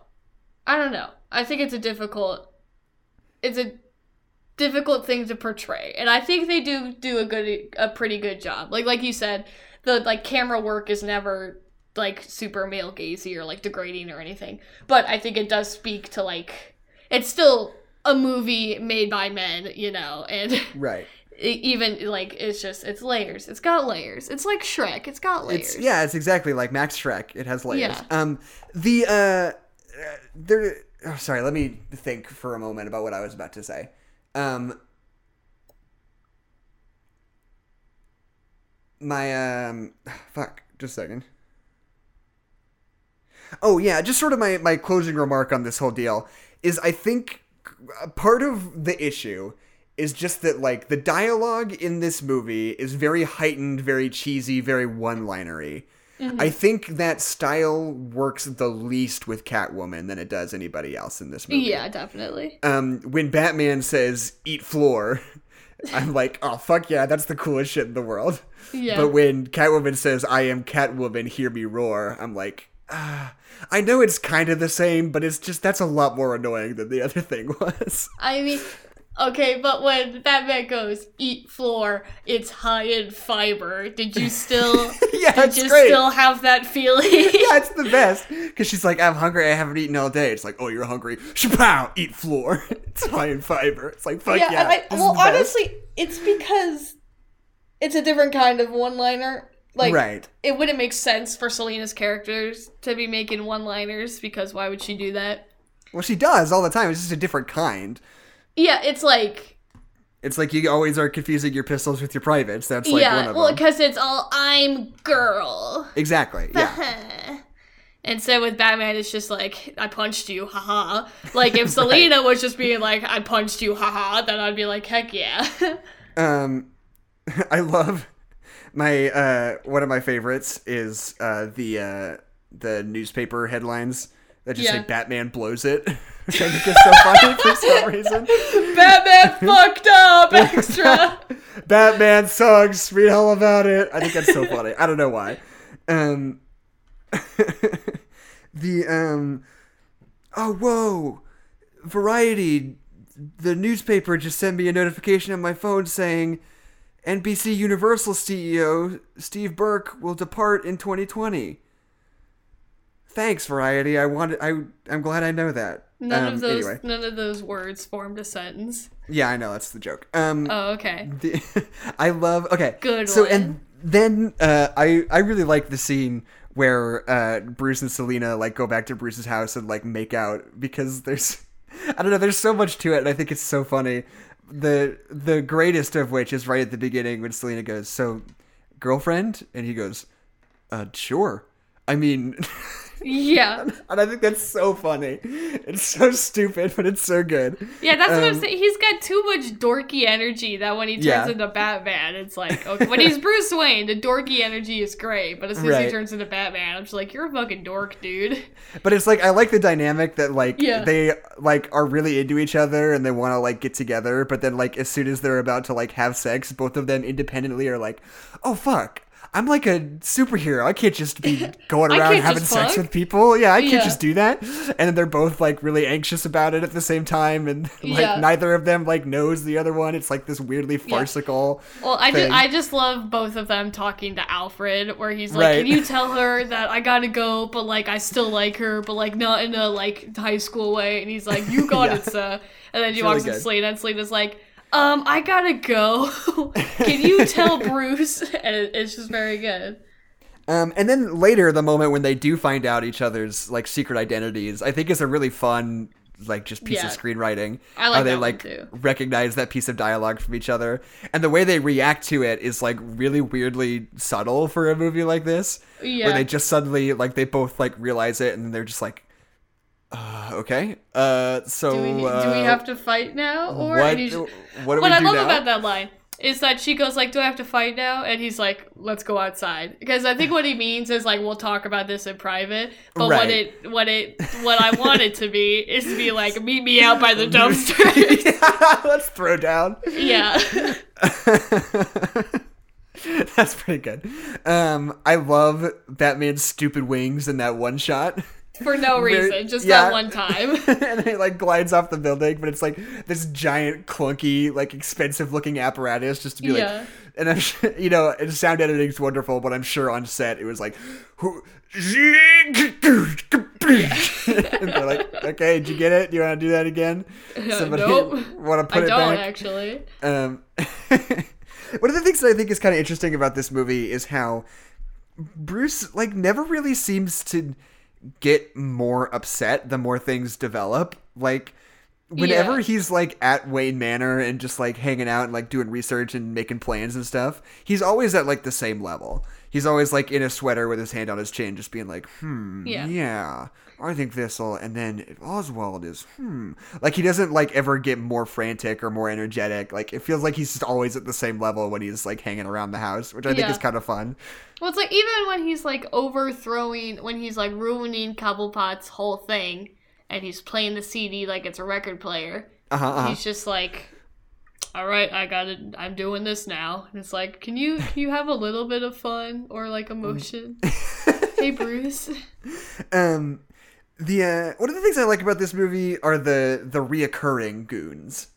I think it's a difficult thing to portray, and I think they do a pretty good job. Like you said, the, like, camera work is never... like, super male-gazy or, like, degrading or anything. But I think it does speak to, like, it's still a movie made by men, you know, and right. Even, like, it's just, it's layers. It's got layers. It's like Shrek. It's got layers. It's exactly like Max Shrek. It has layers. Yeah. Let me think for a moment about what I was about to say. Just a second. Oh, yeah, just sort of my closing remark on this whole deal is I think part of the issue is just that, like, the dialogue in this movie is very heightened, very cheesy, very one-linery. Mm-hmm. I think that style works the least with Catwoman than it does anybody else in this movie. Yeah, definitely. When Batman says, eat floor, I'm like, oh, fuck yeah, that's the coolest shit in the world. Yeah. But when Catwoman says, I am Catwoman, hear me roar, I'm like... I know it's kind of the same, but it's just, that's a lot more annoying than the other thing was. I mean, okay, but when Batman goes, eat floor, it's high in fiber. Did you still, still have that feeling? Yeah, it's the best. Because she's like, I'm hungry, I haven't eaten all day. It's like, oh, you're hungry. Shapow, eat floor. It's high in fiber. It's like, fuck yeah. It's because it's a different kind of one-liner. Like, It wouldn't make sense for Selena's characters to be making one-liners, because why would she do that? Well, she does all the time. It's just a different kind. Yeah, it's like... it's like you always are confusing your pistols with your privates. That's like one of them. Yeah, well, because it's all, I'm girl. Exactly, yeah. And so with Batman, it's just like, I punched you, haha. Like, if Selena was just being like, I punched you, haha, then I'd be like, heck yeah. I love... my one of my favorites is the newspaper headlines that just say Batman blows it, which I think is so funny for some reason. Batman fucked up extra. Batman sucks. Read all about it. I think that's so funny. I don't know why. Variety, the newspaper just sent me a notification on my phone saying, NBC Universal CEO Steve Burke will depart in 2020. Thanks, Variety. I'm glad I know that. None of those words formed a sentence. Yeah, I know, that's the joke. Okay. Good. So one. And then I really like the scene where Bruce and Selena, like, go back to Bruce's house and, like, make out, because there's so much to it, and I think it's so funny. The greatest of which is right at the beginning when Selena goes, so, girlfriend? And he goes, sure. I mean, Yeah. And I think that's so funny. It's so stupid, but it's so good. Yeah, that's what I'm saying. He's got too much dorky energy that when he turns into Batman, it's like, okay. When he's Bruce Wayne, the dorky energy is great, but as soon as he turns into Batman, I'm just like, you're a fucking dork, dude. But it's like, I like the dynamic that, like, they, like, are really into each other and they want to, like, get together, but then, like, as soon as they're about to, like, have sex, both of them independently are like, oh, fuck. I'm like a superhero. I can't just be going around having sex with people. Yeah, I can't just do that. And then they're both like really anxious about it at the same time, and like neither of them like knows the other one. It's like this weirdly farcical. Well, I just love both of them talking to Alfred, where he's like, "Can you tell her that I gotta go, but like I still like her, but like not in a like high school way?" And he's like, "You got it, sir." And then she walks up to Selena, and Selena's like, I gotta go. Can you tell Bruce? And it's just very good. And then later, the moment when they do find out each other's, like, secret identities, I think is a really fun, like, just piece of screenwriting. I like how they, like, too. Recognize that piece of dialogue from each other. And the way they react to it is, like, really weirdly subtle for a movie like this. Yeah. Where they just suddenly, like, they both, like, realize it, and they're just like, okay. So do we have to fight now, or what do we do now? About that line is that she goes like, "Do I have to fight now?" And he's like, "Let's go outside." Because I think what he means is like, "We'll talk about this in private." But what I want it to be is to be like, "Meet me out by the dumpster." Let's throw down. Yeah. That's pretty good. I love Batman's stupid wings in that one shot. For no reason, just that one time. And then it, like, glides off the building, but it's, like, this giant, clunky, like, expensive-looking apparatus just to be, like... And I'm sure, you know, sound editing's wonderful, but I'm sure on set it was, like... And they're like, okay, did you get it? Do you want to do that again? Somebody want to put it back? I don't, actually. One of the things that I think is kind of interesting about this movie is how Bruce, like, never really seems to... get more upset the more things develop. Like whenever he's like at Wayne Manor and just like hanging out and like doing research and making plans and stuff, he's always at like the same level. He's always like in a sweater with his hand on his chin, just being like, I think this'll, and then Oswald is, Like he doesn't like ever get more frantic or more energetic. Like it feels like he's just always at the same level when he's like hanging around the house, which I think is kind of fun. Well, it's like even when he's like ruining Cobblepot's whole thing and he's playing the CD like it's a record player, he's just like... all right, I got it. I'm doing this now. And it's like, can you have a little bit of fun or like emotion? Hey, Bruce. One of the things I like about this movie are the reoccurring goons.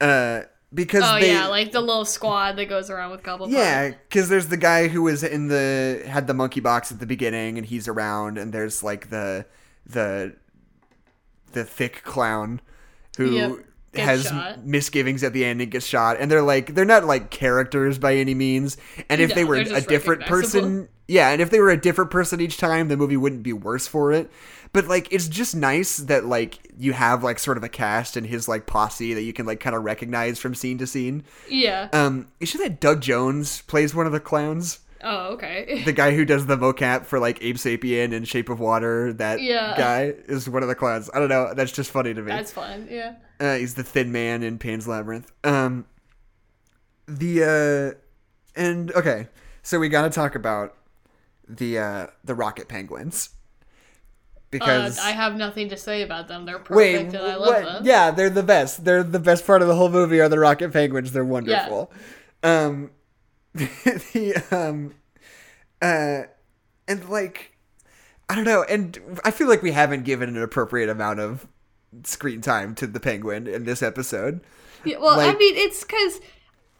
Like the little squad that goes around with Cobblepot. Yeah, because there's the guy who was had the monkey box at the beginning, and he's around. And there's like the thick clown who. Has shot. Misgivings at the end and gets shot, and they're not like characters by any means, and if they were a different person each time, the movie wouldn't be worse for it, but like it's just nice that like you have like sort of a cast and his like posse that you can like kind of recognize from scene to scene. You sure that Doug Jones plays one of the clowns? Oh, okay. The guy who does the mocap for, like, Ape Sapien and Shape of Water, that guy is one of the clowns. I don't know. That's just funny to me. That's fun, yeah. He's the thin man in Pan's Labyrinth. Okay, so we gotta talk about the Rocket Penguins. Because I have nothing to say about them. They're perfect and I love them. Yeah, they're the best. They're the best part of the whole movie are the Rocket Penguins. They're wonderful. Yeah. I don't know, and I feel like we haven't given an appropriate amount of screen time to the penguin in this episode. Yeah, well, like, I mean, it's because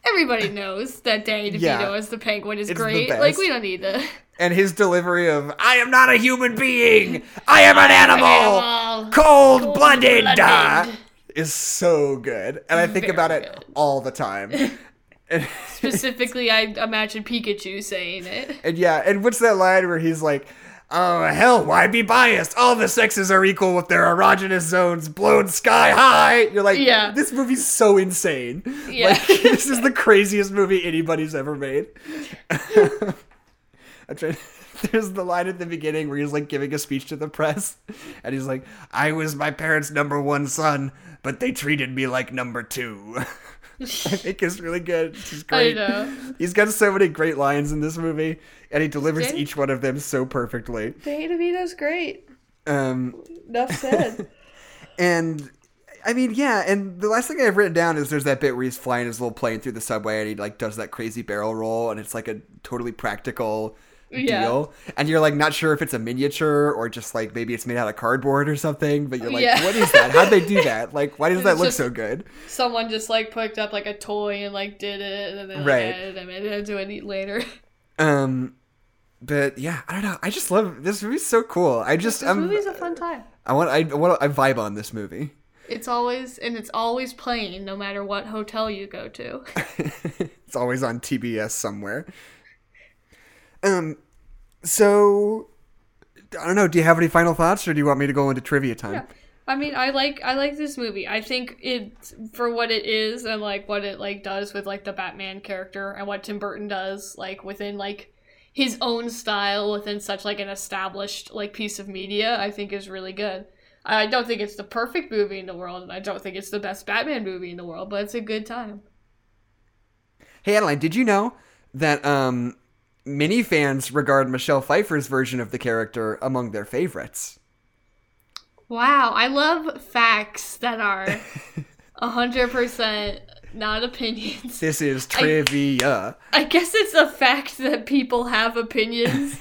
everybody knows that Danny DeVito as the penguin is great. Like, we don't need to. And his delivery of, "I am not a human being, I am an animal, cold-blooded," is so good. And I think it all the time. Specifically, I imagine Pikachu saying it. And and what's that line where he's like, "Oh, hell, why be biased? All the sexes are equal with their erogenous zones blown sky high." You're like, this movie's so insane. Yeah. Like, this is the craziest movie anybody's ever made. I'm trying There's the line at the beginning where he's like giving a speech to the press and he's like, I was my parents' number one son, but they treated me like number two. I think it's really good. It's great. I know. He's got so many great lines in this movie and he delivers each one of them so perfectly. Danny DeVito's great. Enough said. And I mean, yeah, and the last thing I've written down is there's that bit where he's flying his little plane through the subway and he like does that crazy barrel roll and it's like a totally practical deal. And you're like not sure if it's a miniature or just like maybe it's made out of cardboard or something, but you're like, what is that? How'd they do that? Like, why does that look so good? Someone just like picked up like a toy and like did it and then like added them and then doing it later. But yeah, I don't know. I just love this movie's so cool. This movie's a fun time. I vibe on this movie. It's always playing no matter what hotel you go to. It's always on TBS somewhere. So I don't know, do you have any final thoughts or do you want me to go into trivia time? Yeah. I mean, I like this movie. I think it's for what it is and like what it like does with like the Batman character and what Tim Burton does like within like his own style within such like an established like piece of media, I think is really good. I don't think it's the perfect movie in the world, and I don't think it's the best Batman movie in the world, but it's a good time. Hey, Adeline, did you know that many fans regard Michelle Pfeiffer's version of the character among their favorites? Wow, I love facts that are 100% not opinions. This is trivia. I guess it's a fact that people have opinions,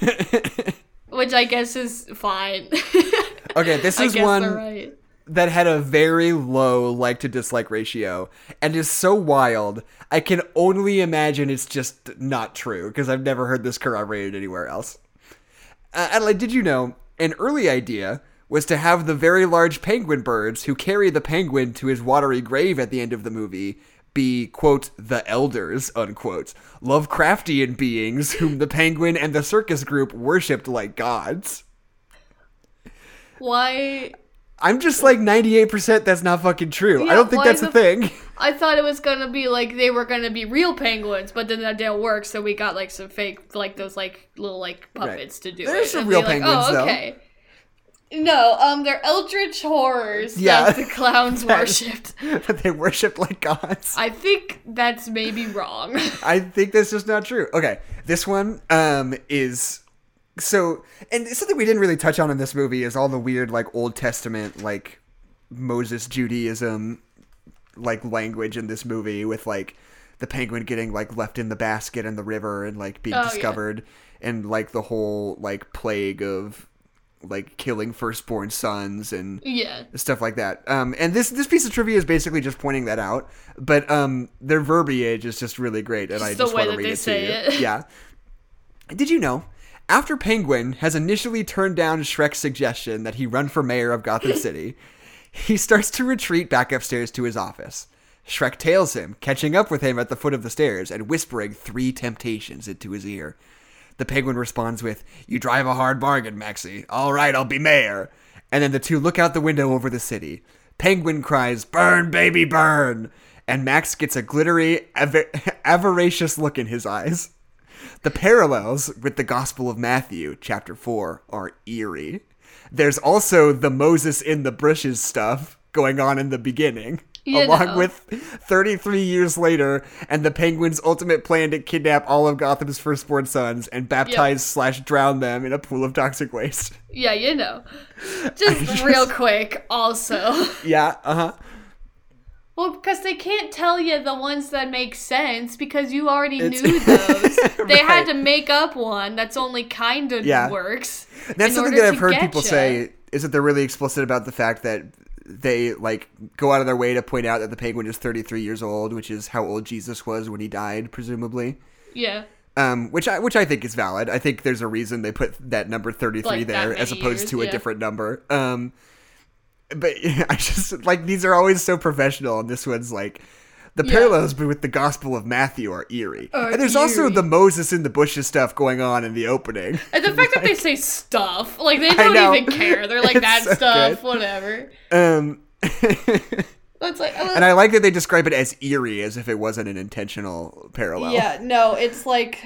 which I guess is fine. Okay, this is one that had a very low like-to-dislike ratio and is so wild, I can only imagine it's just not true because I've never heard this corroborated anywhere else. Adelaide, did you know an early idea was to have the very large penguin birds who carry the penguin to his watery grave at the end of the movie be, quote, the elders, unquote, Lovecraftian beings whom the penguin and the circus group worshipped like gods? Why? I'm just like 98% that's not fucking true. Yeah, I don't think that's a thing. I thought it was going to be like they were going to be real penguins, but then that didn't work, so we got like some fake, like those like little like puppets to do it. There's some real penguins, like, okay. Though. No, they're eldritch horrors that the clowns worshipped. That they worshipped like gods. I think that's maybe wrong. I think that's just not true. Okay, this one is... So, and something we didn't really touch on in this movie is all the weird, like, Old Testament, like, Moses Judaism, like, language in this movie with, like, the penguin getting, like, left in the basket in the river and, like, being discovered and, like, the whole, like, plague of, like, killing firstborn sons and stuff like that. And this piece of trivia is basically just pointing that out, but their verbiage is just really great and I just want to read it to you. Yeah. Did you know? After Penguin has initially turned down Shrek's suggestion that he run for mayor of Gotham City, he starts to retreat back upstairs to his office. Shrek tails him, catching up with him at the foot of the stairs and whispering three temptations into his ear. The Penguin responds with, "You drive a hard bargain, Maxie. All right, I'll be mayor." And then the two look out the window over the city. Penguin cries, "Burn, baby, burn!" And Max gets a glittery, avaricious look in his eyes. The parallels with the Gospel of Matthew, chapter 4, are eerie. There's also the Moses in the bushes stuff going on in the beginning, along with 33 years later and the Penguin's ultimate plan to kidnap all of Gotham's firstborn sons and baptize / drown them in a pool of toxic waste. Yeah, you know. Just real quick, also. Yeah, uh-huh. Well, because they can't tell you the ones that make sense because you already knew those. They had to make up one that's only kind of works. That's something that I've heard people say is that they're really explicit about the fact that they like go out of their way to point out that the penguin is 33 years old, which is how old Jesus was when he died, presumably. Yeah. Which I think is valid. I think there's a reason they put that number 33 like there as opposed to a different number. But I just, like, these are always so professional, and this one's, like, the parallels with the Gospel of Matthew are eerie. And there's also the Moses in the bushes stuff going on in the opening. And the fact that they say stuff, like, they don't even care. They're like, that stuff, whatever. It's like, oh, and I like that they describe it as eerie, as if it wasn't an intentional parallel. Yeah, no, it's like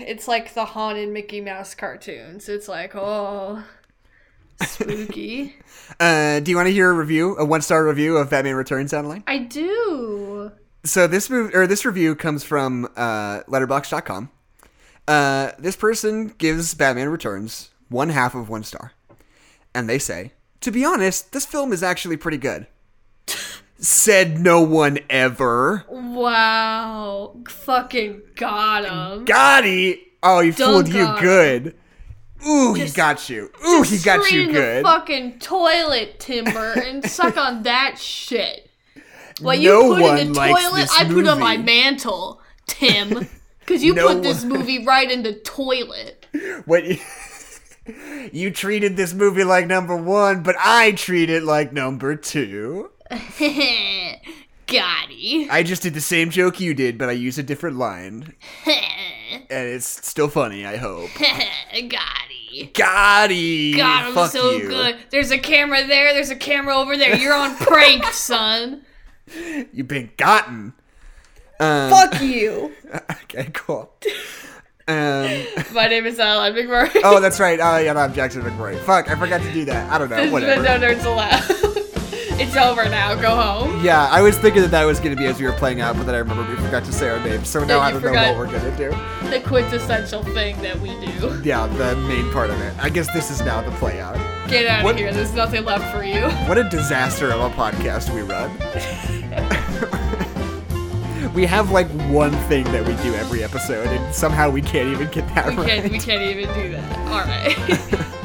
the haunted Mickey Mouse cartoons. It's like, oh, spooky. Do you want to hear a 1-star review of Batman Returns online? I do. So this review comes from Letterboxd.com. This person gives Batman Returns 1/2 of 1 star, and they say, "To be honest, this film is actually pretty good." Said no one ever. Wow. Fucking got him. Got he. Oh, he fooled you good. Ooh, he got you. Ooh, he got you good. The fucking toilet, Tim Burton. Suck on that shit. What you put in the toilet, I put on my mantle, Tim. Because you put this movie right in the toilet. What you treated this movie like number 1, but I treat it like number 2. Gotti. I just did the same joke you did, but I used a different line. And it's still funny, I hope. Gotti. Gotti. God, I'm so you. Good. There's a camera there, there's a camera over there. You're on prank, son. You've been gotten. Fuck you. Okay, cool. My name is Adeline McMurray. Oh, that's right. Oh, yeah, no, I'm Jackson McMurray. Fuck, I forgot to do that. I don't know. There's whatever. No nerds allowed. It's over now. Go home. Yeah, I was thinking that was going to be as we were playing out, but then I remember we forgot to say our names, so now I don't know what we're going to do. The quintessential thing that we do. Yeah, the main part of it. I guess this is now the play out. Get out of here. There's nothing left for you. What a disaster of a podcast we run. We have like one thing that we do every episode, and somehow we can't even get that right. We can't even do that. All right.